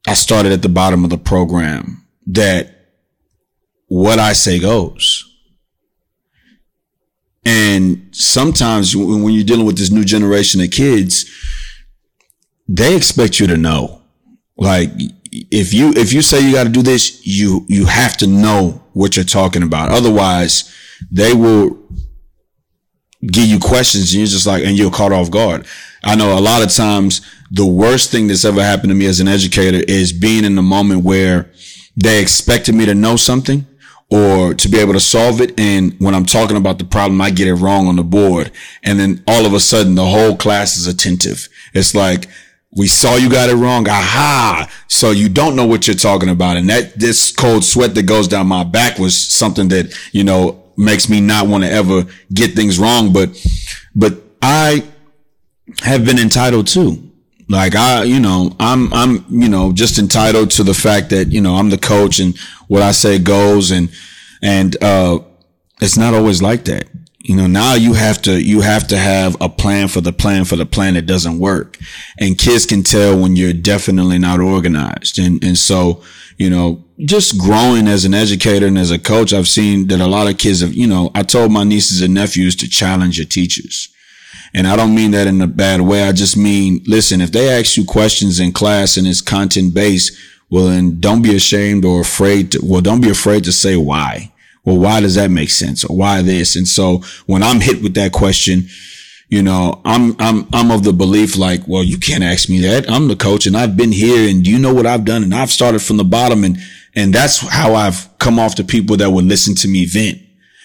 I started at the bottom of the program, that what I say goes. And sometimes when you're dealing with this new generation of kids, they expect you to know. Like, if you say you got to do this, you have to know what you're talking about. Otherwise, they will give you questions and you're just like, and you're caught off guard. I know a lot of times the worst thing that's ever happened to me as an educator is being in the moment where they expected me to know something or to be able to solve it. And when I'm talking about the problem, I get it wrong on the board. And then all of a sudden the whole class is attentive. It's like, we saw you got it wrong. Aha. So you don't know what you're talking about. And that this cold sweat that goes down my back was something that, you know, makes me not want to ever get things wrong. But I have been entitled to, like, I'm just entitled to the fact that, you know, I'm the coach and what I say goes. And it's not always like that. You know, now you have to have a plan for the plan for the plan that doesn't work. And kids can tell when you're definitely not organized. And so, you know, just growing as an educator and as a coach, I've seen that a lot of kids have, you know, I told my nieces and nephews to challenge your teachers. And I don't mean that in a bad way. I just mean, listen, if they ask you questions in class and it's content based, well, then don't be ashamed or afraid to, well, don't be afraid to say why. Well, why does that make sense? Or why this? And so when I'm hit with that question, you know, I'm of the belief like, well, you can't ask me that. I'm the coach and I've been here and you know what I've done and I've started from the bottom. And that's how I've come off to people that would listen to me vent.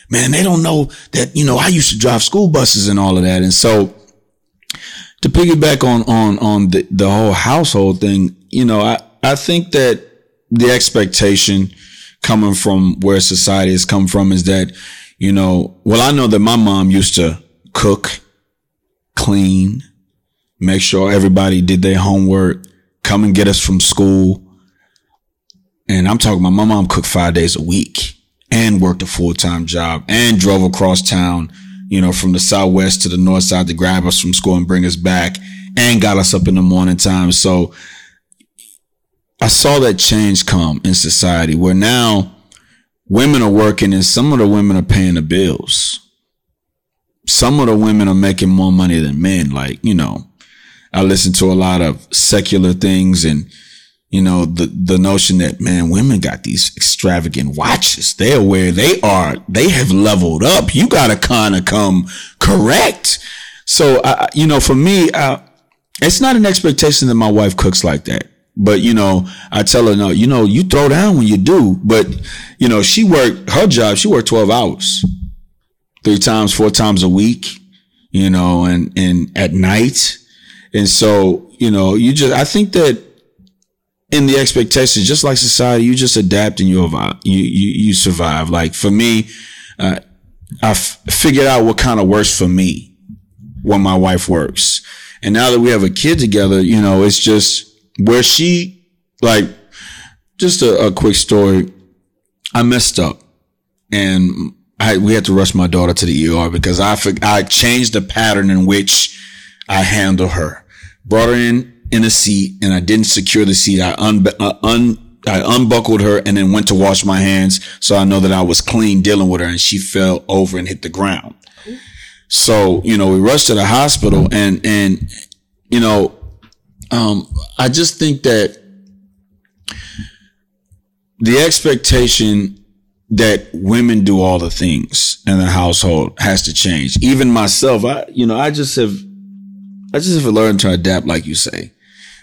Man, they don't know that, you know, I used to drive school buses and all of that. And so to piggyback on the whole household thing, you know, I think that the expectation coming from where society has come from is that, you know, well, I know that my mom used to cook, clean, make sure everybody did their homework, come and get us from school. And I'm talking about my mom cooked 5 days a week and worked a full-time job and drove across town, you know, from the Southwest to the North Side to grab us from school and bring us back and got us up in the morning time. So I saw that change come in society where now women are working and some of the women are paying the bills. Some of the women are making more money than men. Like, you know, I listen to a lot of secular things and, you know, the notion that, man, women got these extravagant watches. They're where they are. They have leveled up. You got to kind of come correct. So, you know, for me, it's not an expectation that my wife cooks like that. But, you know, I tell her, no, you know, you throw down when you do. But, you know, she worked 12 hours, 3 times, 4 times a week, you know, and at night. And so, you know, I think that in the expectations, just like society, you just adapt and you survive. Like for me, I figured out what kind of works for me when my wife works. And now that we have a kid together, you know, it's just, where she, like, just a quick story. I messed up and we had to rush my daughter to the ER because I changed the pattern in which I handle her. Brought her in a seat and I didn't secure the seat. I unbuckled her and then went to wash my hands. So I know that I was clean dealing with her and she fell over and hit the ground. So, you know, we rushed to the hospital and, you know, I just think that the expectation that women do all the things in the household has to change. Even myself, I just have learned to adapt, like you say.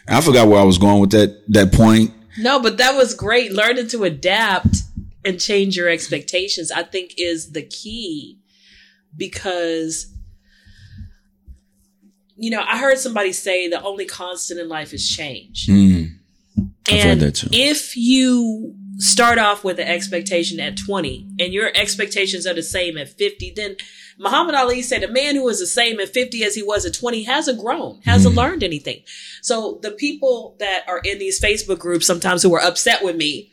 I forgot where I was going with that point. No, but that was great. Learning to adapt and change your expectations, I think, is the key because, you know, I heard somebody say the only constant in life is change. Mm. I've heard that too. If you start off with an expectation at 20 and your expectations are the same at 50, then Muhammad Ali said a man who is the same at 50 as he was at 20 hasn't grown, hasn't learned anything. So the people that are in these Facebook groups sometimes who are upset with me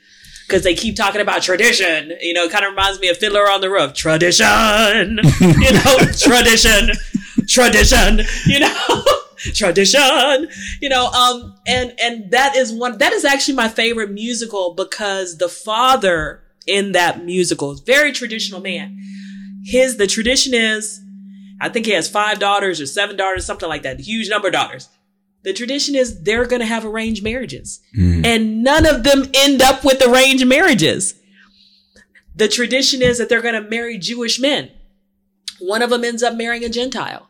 because they keep talking about tradition, you know, it kind of reminds me of Fiddler on the Roof. Tradition, you know, tradition, you know. Tradition, you know, and that is one, that is actually my favorite musical because the father in that musical is very traditional man. The tradition is, I think he has 5 daughters or 7 daughters, something like that, a huge number of daughters. The tradition is they're going to have arranged marriages and none of them end up with arranged marriages. The tradition is that they're going to marry Jewish men. One of them ends up marrying a Gentile.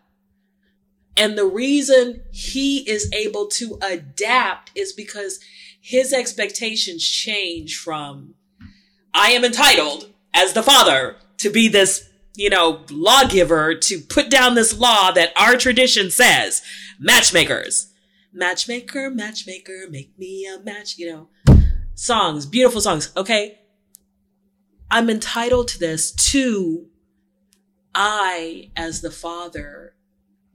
And the reason he is able to adapt is because his expectations change from, I am entitled as the father to be this, you know, lawgiver, to put down this law that our tradition says, matchmakers. Matchmaker, matchmaker, make me a match, you know, songs, beautiful songs. Okay. I'm entitled to this too. I, as the father,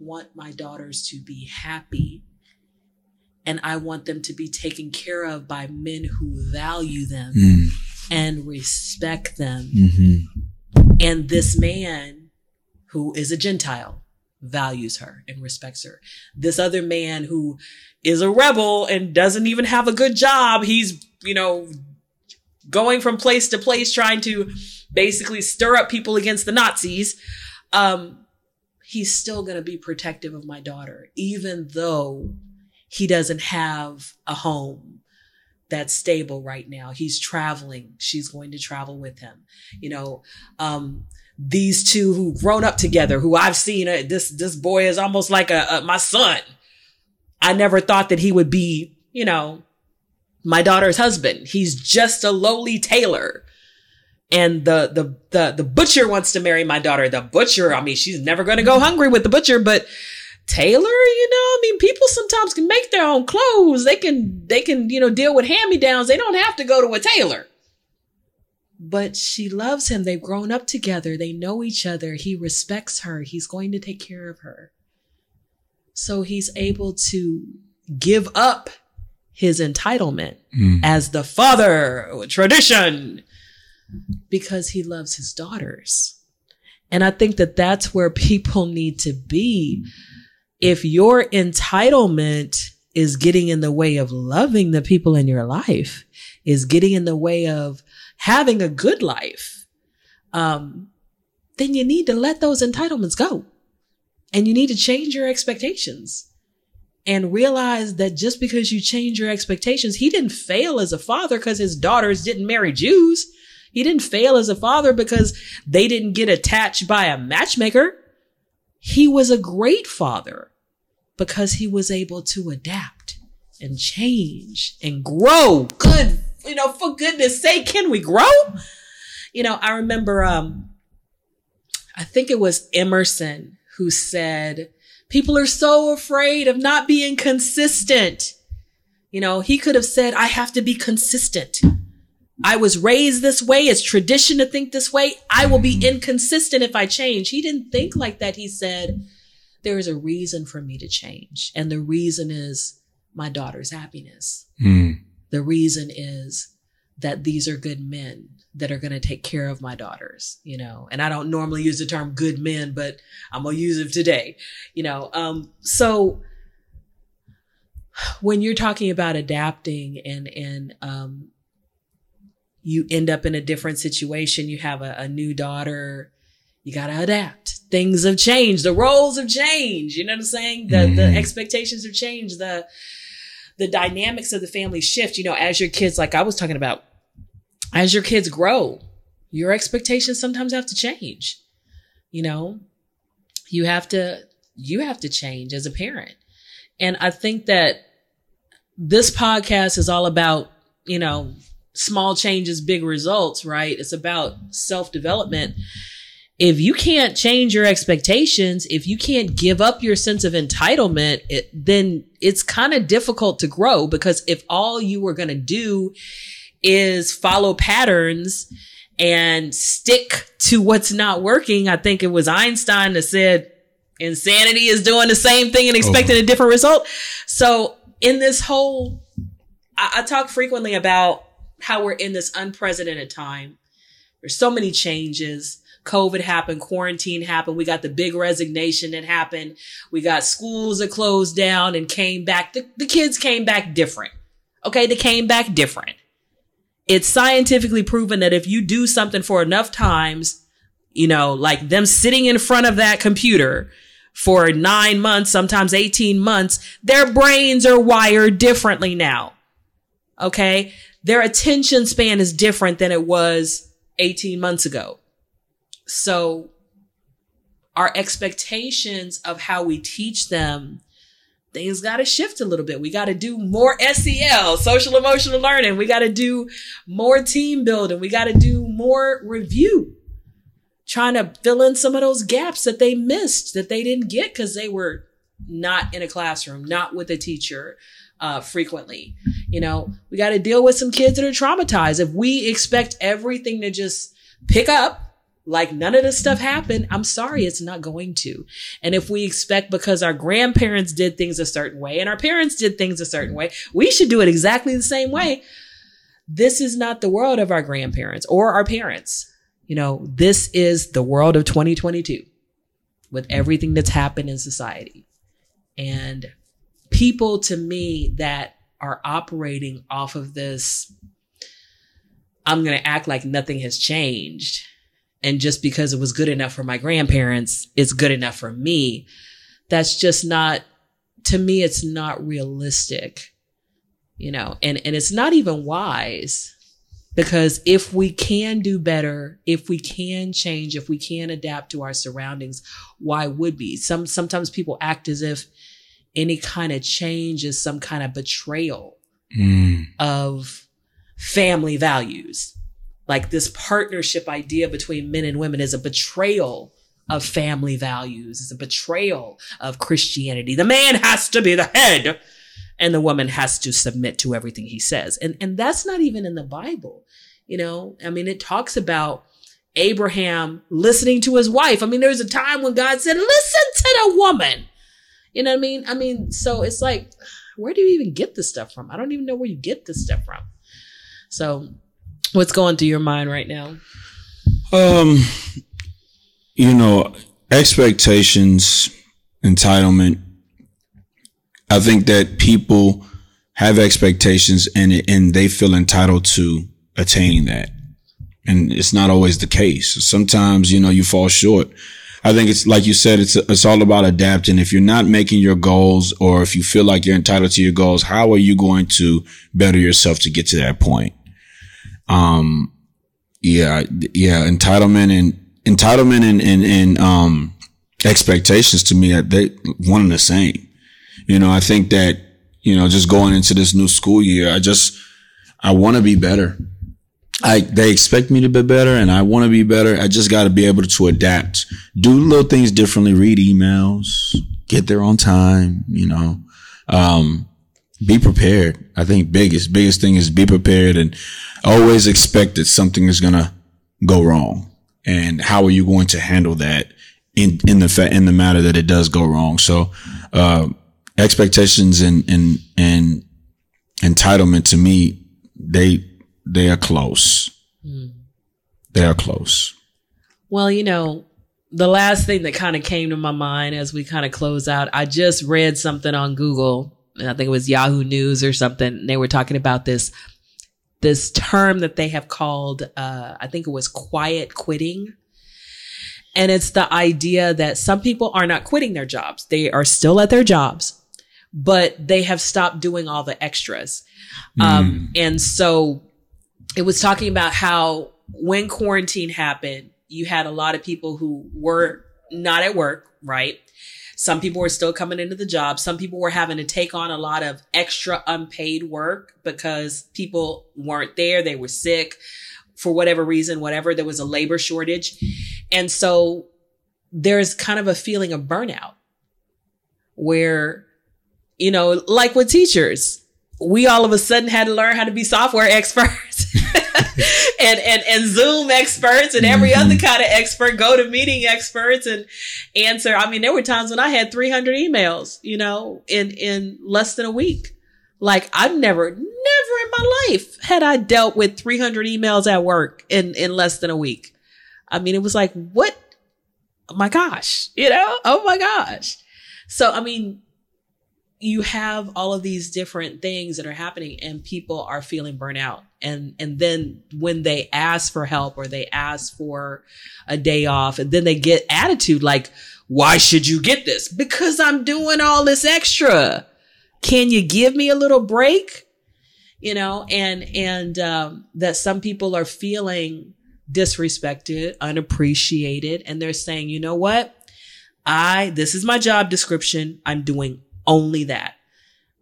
want my daughters to be happy, and I want them to be taken care of by men who value them and respect them. And this man who is a Gentile values her and respects her. This other man who is a rebel and doesn't even have a good job. He's, you know, going from place to place trying to basically stir up people against the Nazis. He's still going to be protective of my daughter, even though he doesn't have a home that's stable right now. He's traveling. She's going to travel with him. You know, these two who grown up together, who I've seen, this boy is almost like my son. I never thought that he would be, you know, my daughter's husband. He's just a lowly tailor. And the butcher wants to marry my daughter. The butcher, I mean, she's never going to go hungry with the butcher, but tailor, you know, I mean, people sometimes can make their own clothes. They can, you know, deal with hand-me-downs. They don't have to go to a tailor. But she loves him. They've grown up together. They know each other. He respects her. He's going to take care of her. So he's able to give up his entitlement as the father, tradition, because he loves his daughters. And I think that that's where people need to be. If your entitlement is getting in the way of loving the people in your life, is getting in the way of having a good life, then you need to let those entitlements go. And you need to change your expectations and realize that just because you change your expectations, he didn't fail as a father because his daughters didn't marry Jews. He didn't fail as a father because they didn't get attached by a matchmaker. He was a great father because he was able to adapt and change and grow. Good, you know, for goodness sake, can we grow? You know, I remember, I think it was Emerson who said, people are so afraid of not being consistent. You know, he could have said, I have to be consistent. I was raised this way. It's tradition to think this way. I will be inconsistent if I change. He didn't think like that. He said, there is a reason for me to change. And the reason is my daughter's happiness. Mm. The reason is that these are good men that are going to take care of my daughters, you know, and I don't normally use the term good men, but I'm going to use it today, you know? So when you're talking about adapting and you end up in a different situation. You have a new daughter. You got to adapt. Things have changed. The roles have changed. You know what I'm saying? The expectations have changed. The dynamics of the family shift. You know, as your kids, like I was talking about, as your kids grow, your expectations sometimes have to change. You know, you have to change as a parent. And I think that this podcast is all about, you know, small changes, big results, right? It's about self-development. if you can't change your expectations, if you can't give up your sense of entitlement, then it's kind of difficult to grow, because if all you were going to do is follow patterns and stick to what's not working, I think it was Einstein that said, insanity is doing the same thing and expecting a different result. So in this whole, I talk frequently about how we're in this unprecedented time. There's so many changes. COVID happened, quarantine happened. We got the big resignation that happened. We got schools that closed down and came back. The kids came back different. Okay. They came back different. It's scientifically proven that if you do something for enough times, you know, like them sitting in front of that computer for 9 months, sometimes 18 months, their brains are wired differently now. Okay. Their attention span is different than it was 18 months ago. So our expectations of how we teach them, things got to shift a little bit. We got to do more SEL, social emotional learning. We got to do more team building. We got to do more review, trying to fill in some of those gaps that they missed, that they didn't get because they were not in a classroom, not with a teacher frequently. You know, we got to deal with some kids that are traumatized. If we expect everything to just pick up, like none of this stuff happened, I'm sorry, it's not going to. And if we expect because our grandparents did things a certain way and our parents did things a certain way, we should do it exactly the same way. This is not the world of our grandparents or our parents. You know, this is the world of 2022 with everything that's happened in society. And people, to me, that are operating off of this, I'm going to act like nothing has changed, and just because it was good enough for my grandparents, it's good enough for me. That's just not, to me, it's not realistic, you know, and it's not even wise, because if we can do better, if we can change, if we can adapt to our surroundings, why would we? Sometimes people act as if any kind of change is some kind of betrayal of family values. Like this partnership idea between men and women is a betrayal of family values. It's a betrayal of Christianity. The man has to be the head and the woman has to submit to everything he says. And that's not even in the Bible. You know, I mean, it talks about Abraham listening to his wife. I mean, there was a time when God said, listen to the woman. You know what I mean? So it's like, where do you even get this stuff from? I don't even know where you get this stuff from. So what's going through your mind right now? You know, expectations, entitlement. I think that people have expectations and they feel entitled to attain that. And it's not always the case. Sometimes, you know, you fall short. I think it's like you said, it's all about adapting. If you're not making your goals, or if you feel like you're entitled to your goals, how are you going to better yourself to get to that point? Entitlement and expectations, to me, they one and the same. You know, I think that, you know, just going into this new school year, I want to be better. They expect me to be better and I want to be better. I just got to be able to adapt, do little things differently, read emails, get there on time, you know, be prepared. I think biggest thing is be prepared and always expect that something is going to go wrong. And how are you going to handle that in the matter that it does go wrong? So, expectations and entitlement, to me, they are close. Mm. They are close. Well, you know, the last thing that kind of came to my mind as we kind of close out, I just read something on Google. And I think it was Yahoo News or something. And they were talking about this term that they have called, I think it was quiet quitting. And it's the idea that some people are not quitting their jobs. They are still at their jobs, but they have stopped doing all the extras. And so it was talking about how when quarantine happened, you had a lot of people who were not at work, right? Some people were still coming into the job. Some people were having to take on a lot of extra unpaid work because people weren't there. They were sick for whatever reason, there was a labor shortage. And so there's kind of a feeling of burnout where, you know, like with teachers, we all of a sudden had to learn how to be software experts and Zoom experts and every other kind of expert, go to meeting experts and answer. I mean, there were times when I had 300 emails, you know, in less than a week. Like I've never in my life had I dealt with 300 emails at work in less than a week. I mean, it was like, what? Oh my gosh, you know, oh my gosh. So, I mean, you have all of these different things that are happening and people are feeling burnout. And then when they ask for help or they ask for a day off and then they get attitude like, why should you get this? Because I'm doing all this extra. Can you give me a little break? You know, and that some people are feeling disrespected, unappreciated, and they're saying, you know what? This is my job description. I'm doing only that.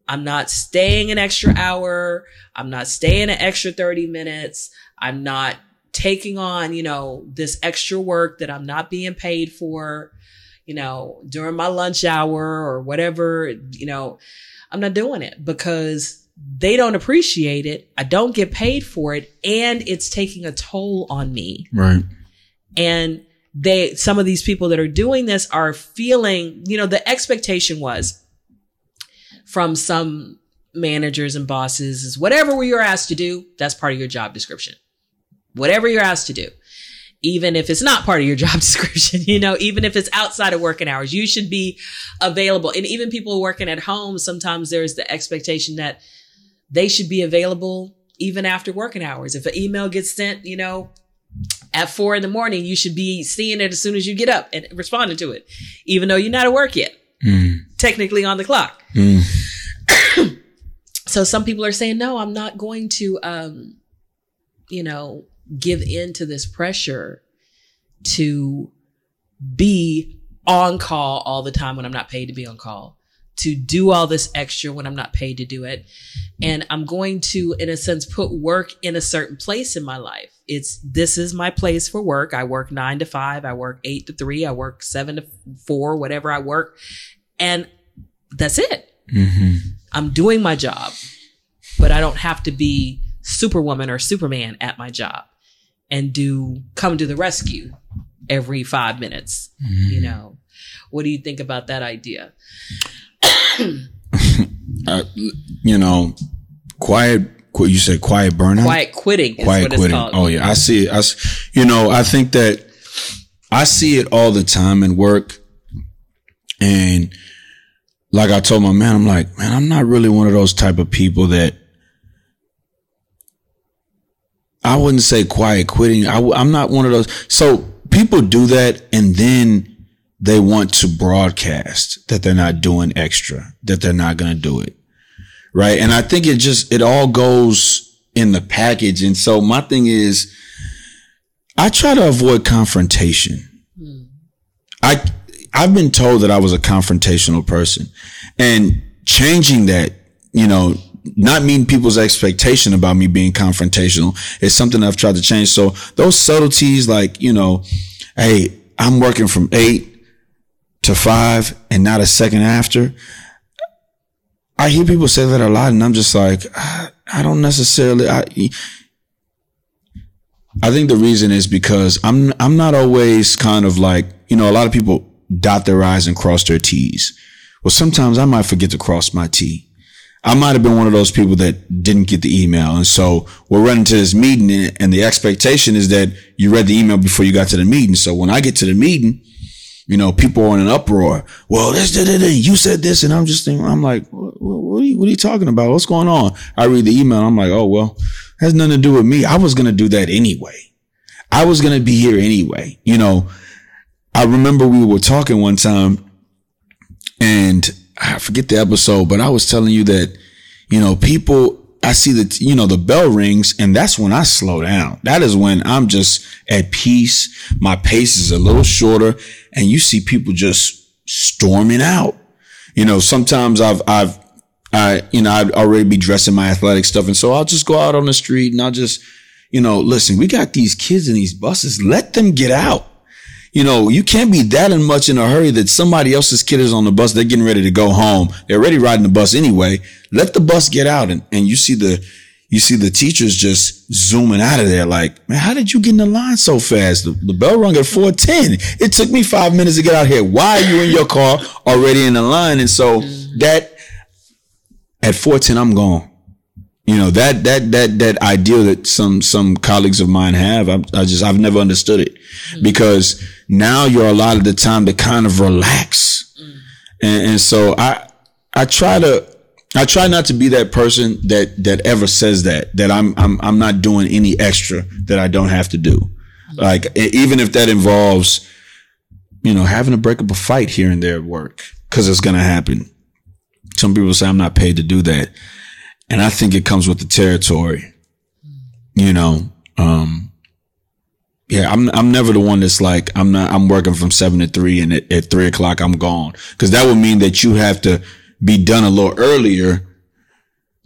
I'm not staying an extra hour. I'm not staying an extra 30 minutes. I'm not taking on, you know, this extra work that I'm not being paid for, you know, during my lunch hour or whatever, you know, I'm not doing it because they don't appreciate it. I don't get paid for it. And it's taking a toll on me. Right. And some of these people that are doing this are feeling, you know, the expectation was from some managers and bosses is whatever you're asked to do, that's part of your job description. Whatever you're asked to do, even if it's not part of your job description, you know, even if it's outside of working hours, you should be available. And even people working at home, sometimes there's the expectation that they should be available even after working hours. If an email gets sent, you know, at 4 a.m, you should be seeing it as soon as you get up and responding to it, even though you're not at work yet, technically on the clock. So some people are saying, no, I'm not going to, you know, give in to this pressure to be on call all the time when I'm not paid to be on call, to do all this extra when I'm not paid to do it. And I'm going to, in a sense, put work in a certain place in my life. This is my place for work. I work 9 to 5. I work 8 to 3. I work 7 to 4, whatever I work. And that's it. I'm doing my job, but I don't have to be Superwoman or Superman at my job and come to the rescue every 5 minutes. You know, what do you think about that idea? You know, you said quiet burnout? Quiet quitting. It's called. Oh yeah. I see it. You know, I think that I see it all the time in work. And like I told my man, I'm like, man, I'm not really one of those type of people that I wouldn't say quiet quitting. I'm not one of those. So people do that and then they want to broadcast that they're not doing extra, that they're not going to do it. Right. And I think it all goes in the package. And so my thing is I try to avoid confrontation. I've been told that I was a confrontational person, and changing that, you know, not meeting people's expectation about me being confrontational is something I've tried to change. So those subtleties, like, you know, hey, I'm working from 8 to 5 and not a second after. I hear people say that a lot, and I'm just like, I don't necessarily. I think the reason is because I'm not always kind of like, you know, a lot of people dot their I's and cross their T's. Well, sometimes I might forget to cross my T. I might have been one of those people that didn't get the email. And so we're running to this meeting, and the expectation is that you read the email before you got to the meeting. So when I get to the meeting, you know, people are in an uproar. Well, you said this. And I'm just thinking, I'm like, what are you talking about? What's going on? I read the email. And I'm like, oh, well, it has nothing to do with me. I was going to do that anyway. I was going to be here anyway. You know, I remember we were talking one time, and I forget the episode, but I was telling you that, you know, people, I see that, you know, the bell rings, and that's when I slow down. That is when I'm just at peace. My pace is a little shorter, and you see people just storming out. You know, sometimes I'd already be dressing my athletic stuff. And so I'll just go out on the street, and I'll just, you know, listen, we got these kids in these buses. Let them get out. You know, you can't be that much in a hurry that somebody else's kid is on the bus. They're getting ready to go home. They're already riding the bus anyway. Let the bus get out. And you see the teachers just zooming out of there like, man, how did you get in the line so fast? The bell rung at 4:10. It took me 5 minutes to get out here. Why are you in your car already in the line? And so that at 4:10, I'm gone. You know, that idea that some colleagues of mine have, I've never understood it, because now you're a lot of the time to kind of relax. And so I try not to be that person that ever says that I'm not doing any extra that I don't have to do. Like, even if that involves, you know, having to break up a fight here and there at work, because it's going to happen. Some people say I'm not paid to do that. And I think it comes with the territory, you know. I'm never the one that's like, I'm working from 7 to 3, and at 3 o'clock I'm gone. Cause that would mean that you have to be done a little earlier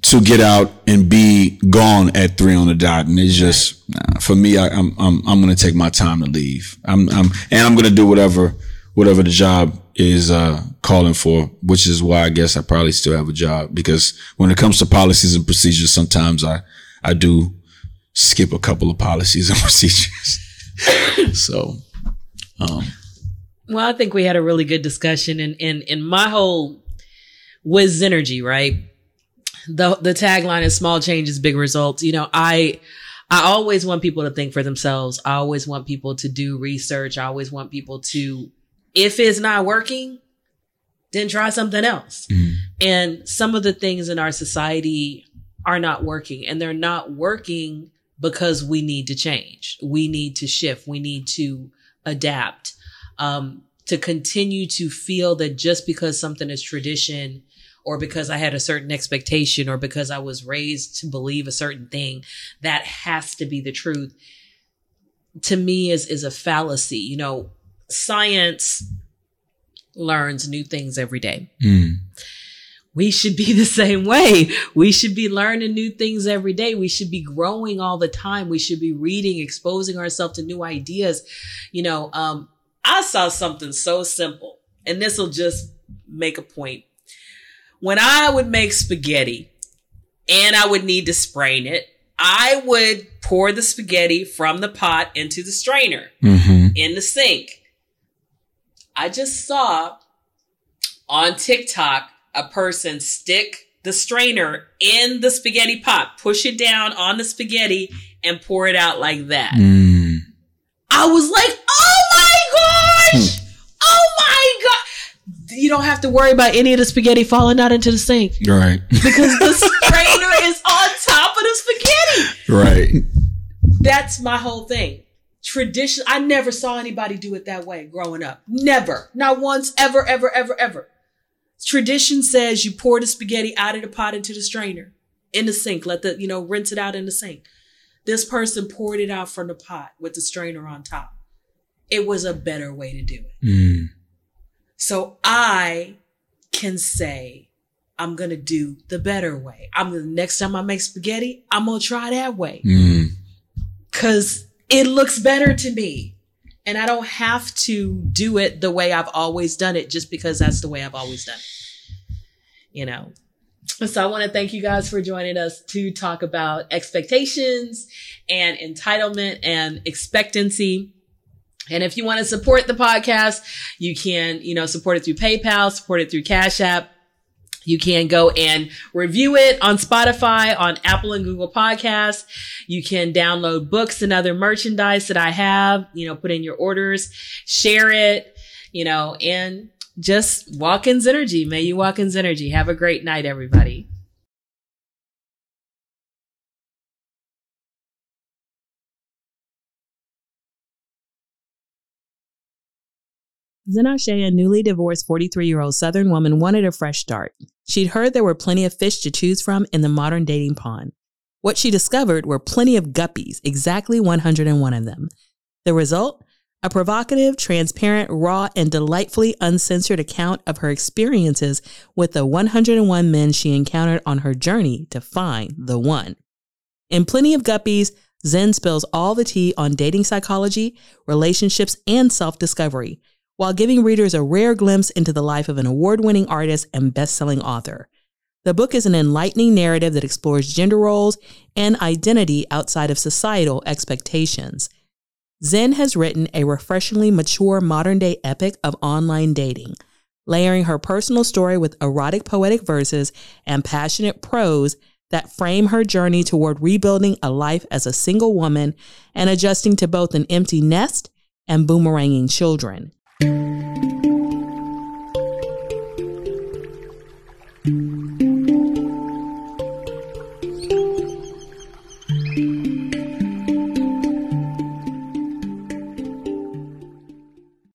to get out and be gone at 3 on the dot. And it's just, for me, I'm going to take my time to leave. I'm going to do whatever the job is calling for, which is why I guess I probably still have a job, because when it comes to policies and procedures, sometimes I do skip a couple of policies and procedures. So, well, I think we had a really good discussion, and my whole was Zennurgy, right? The tagline is small changes, big results. You know, I always want people to think for themselves. I always want people to do research. I always want people to, if it's not working, then try something else. Mm. And some of the things in our society are not working, and they're not working because we need to change. We need to shift. We need to adapt, to continue to feel that just because something is tradition, or because I had a certain expectation, or because I was raised to believe a certain thing, that has to be the truth, to me is a fallacy. You know, science learns new things every day. Mm. We should be the same way. We should be learning new things every day. We should be growing all the time. We should be reading, exposing ourselves to new ideas. You know, I saw something so simple, and this will just make a point. When I would make spaghetti and I would need to strain it, I would pour the spaghetti from the pot into the strainer, mm-hmm. in the sink. I just saw on TikTok a person stick the strainer in the spaghetti pot, push it down on the spaghetti, and pour it out like that. Mm. I was like, oh my gosh! Oh my God! You don't have to worry about any of the spaghetti falling out into the sink. Right. Because the strainer is on top of the spaghetti. Right. That's my whole thing. Tradition. I never saw anybody do it that way growing up. Never. Not once, ever, ever, ever, ever. Tradition says you pour the spaghetti out of the pot into the strainer, in the sink. Let the, you know, rinse it out in the sink. This person poured it out from the pot with the strainer on top. It was a better way to do it. Mm. So I can say, I'm going to do the better way. Next time I make spaghetti, I'm going to try that way. Mm. Cause it looks better to me, and I don't have to do it the way I've always done it just because that's the way I've always done it, you know? So I want to thank you guys for joining us to talk about expectations and entitlement and expectancy. And if you want to support the podcast, you can, you know, support it through PayPal, support it through Cash App. You can go and review it on Spotify, on Apple and Google Podcasts. You can download books and other merchandise that I have, you know, put in your orders, share it, you know, and just walk in Zennurgy. May you walk in Zennurgy. Have a great night, everybody. Zen Ase Shea, a newly divorced 43-year-old Southern woman, wanted a fresh start. She'd heard there were plenty of fish to choose from in the modern dating pond. What she discovered were plenty of guppies, exactly 101 of them. The result? A provocative, transparent, raw, and delightfully uncensored account of her experiences with the 101 men she encountered on her journey to find the one. In Plenty of Guppies, Zen spills all the tea on dating psychology, relationships, and self-discovery, while giving readers a rare glimpse into the life of an award-winning artist and best-selling author. The book is an enlightening narrative that explores gender roles and identity outside of societal expectations. Zen has written a refreshingly mature modern-day epic of online dating, layering her personal story with erotic poetic verses and passionate prose that frame her journey toward rebuilding a life as a single woman and adjusting to both an empty nest and boomeranging children.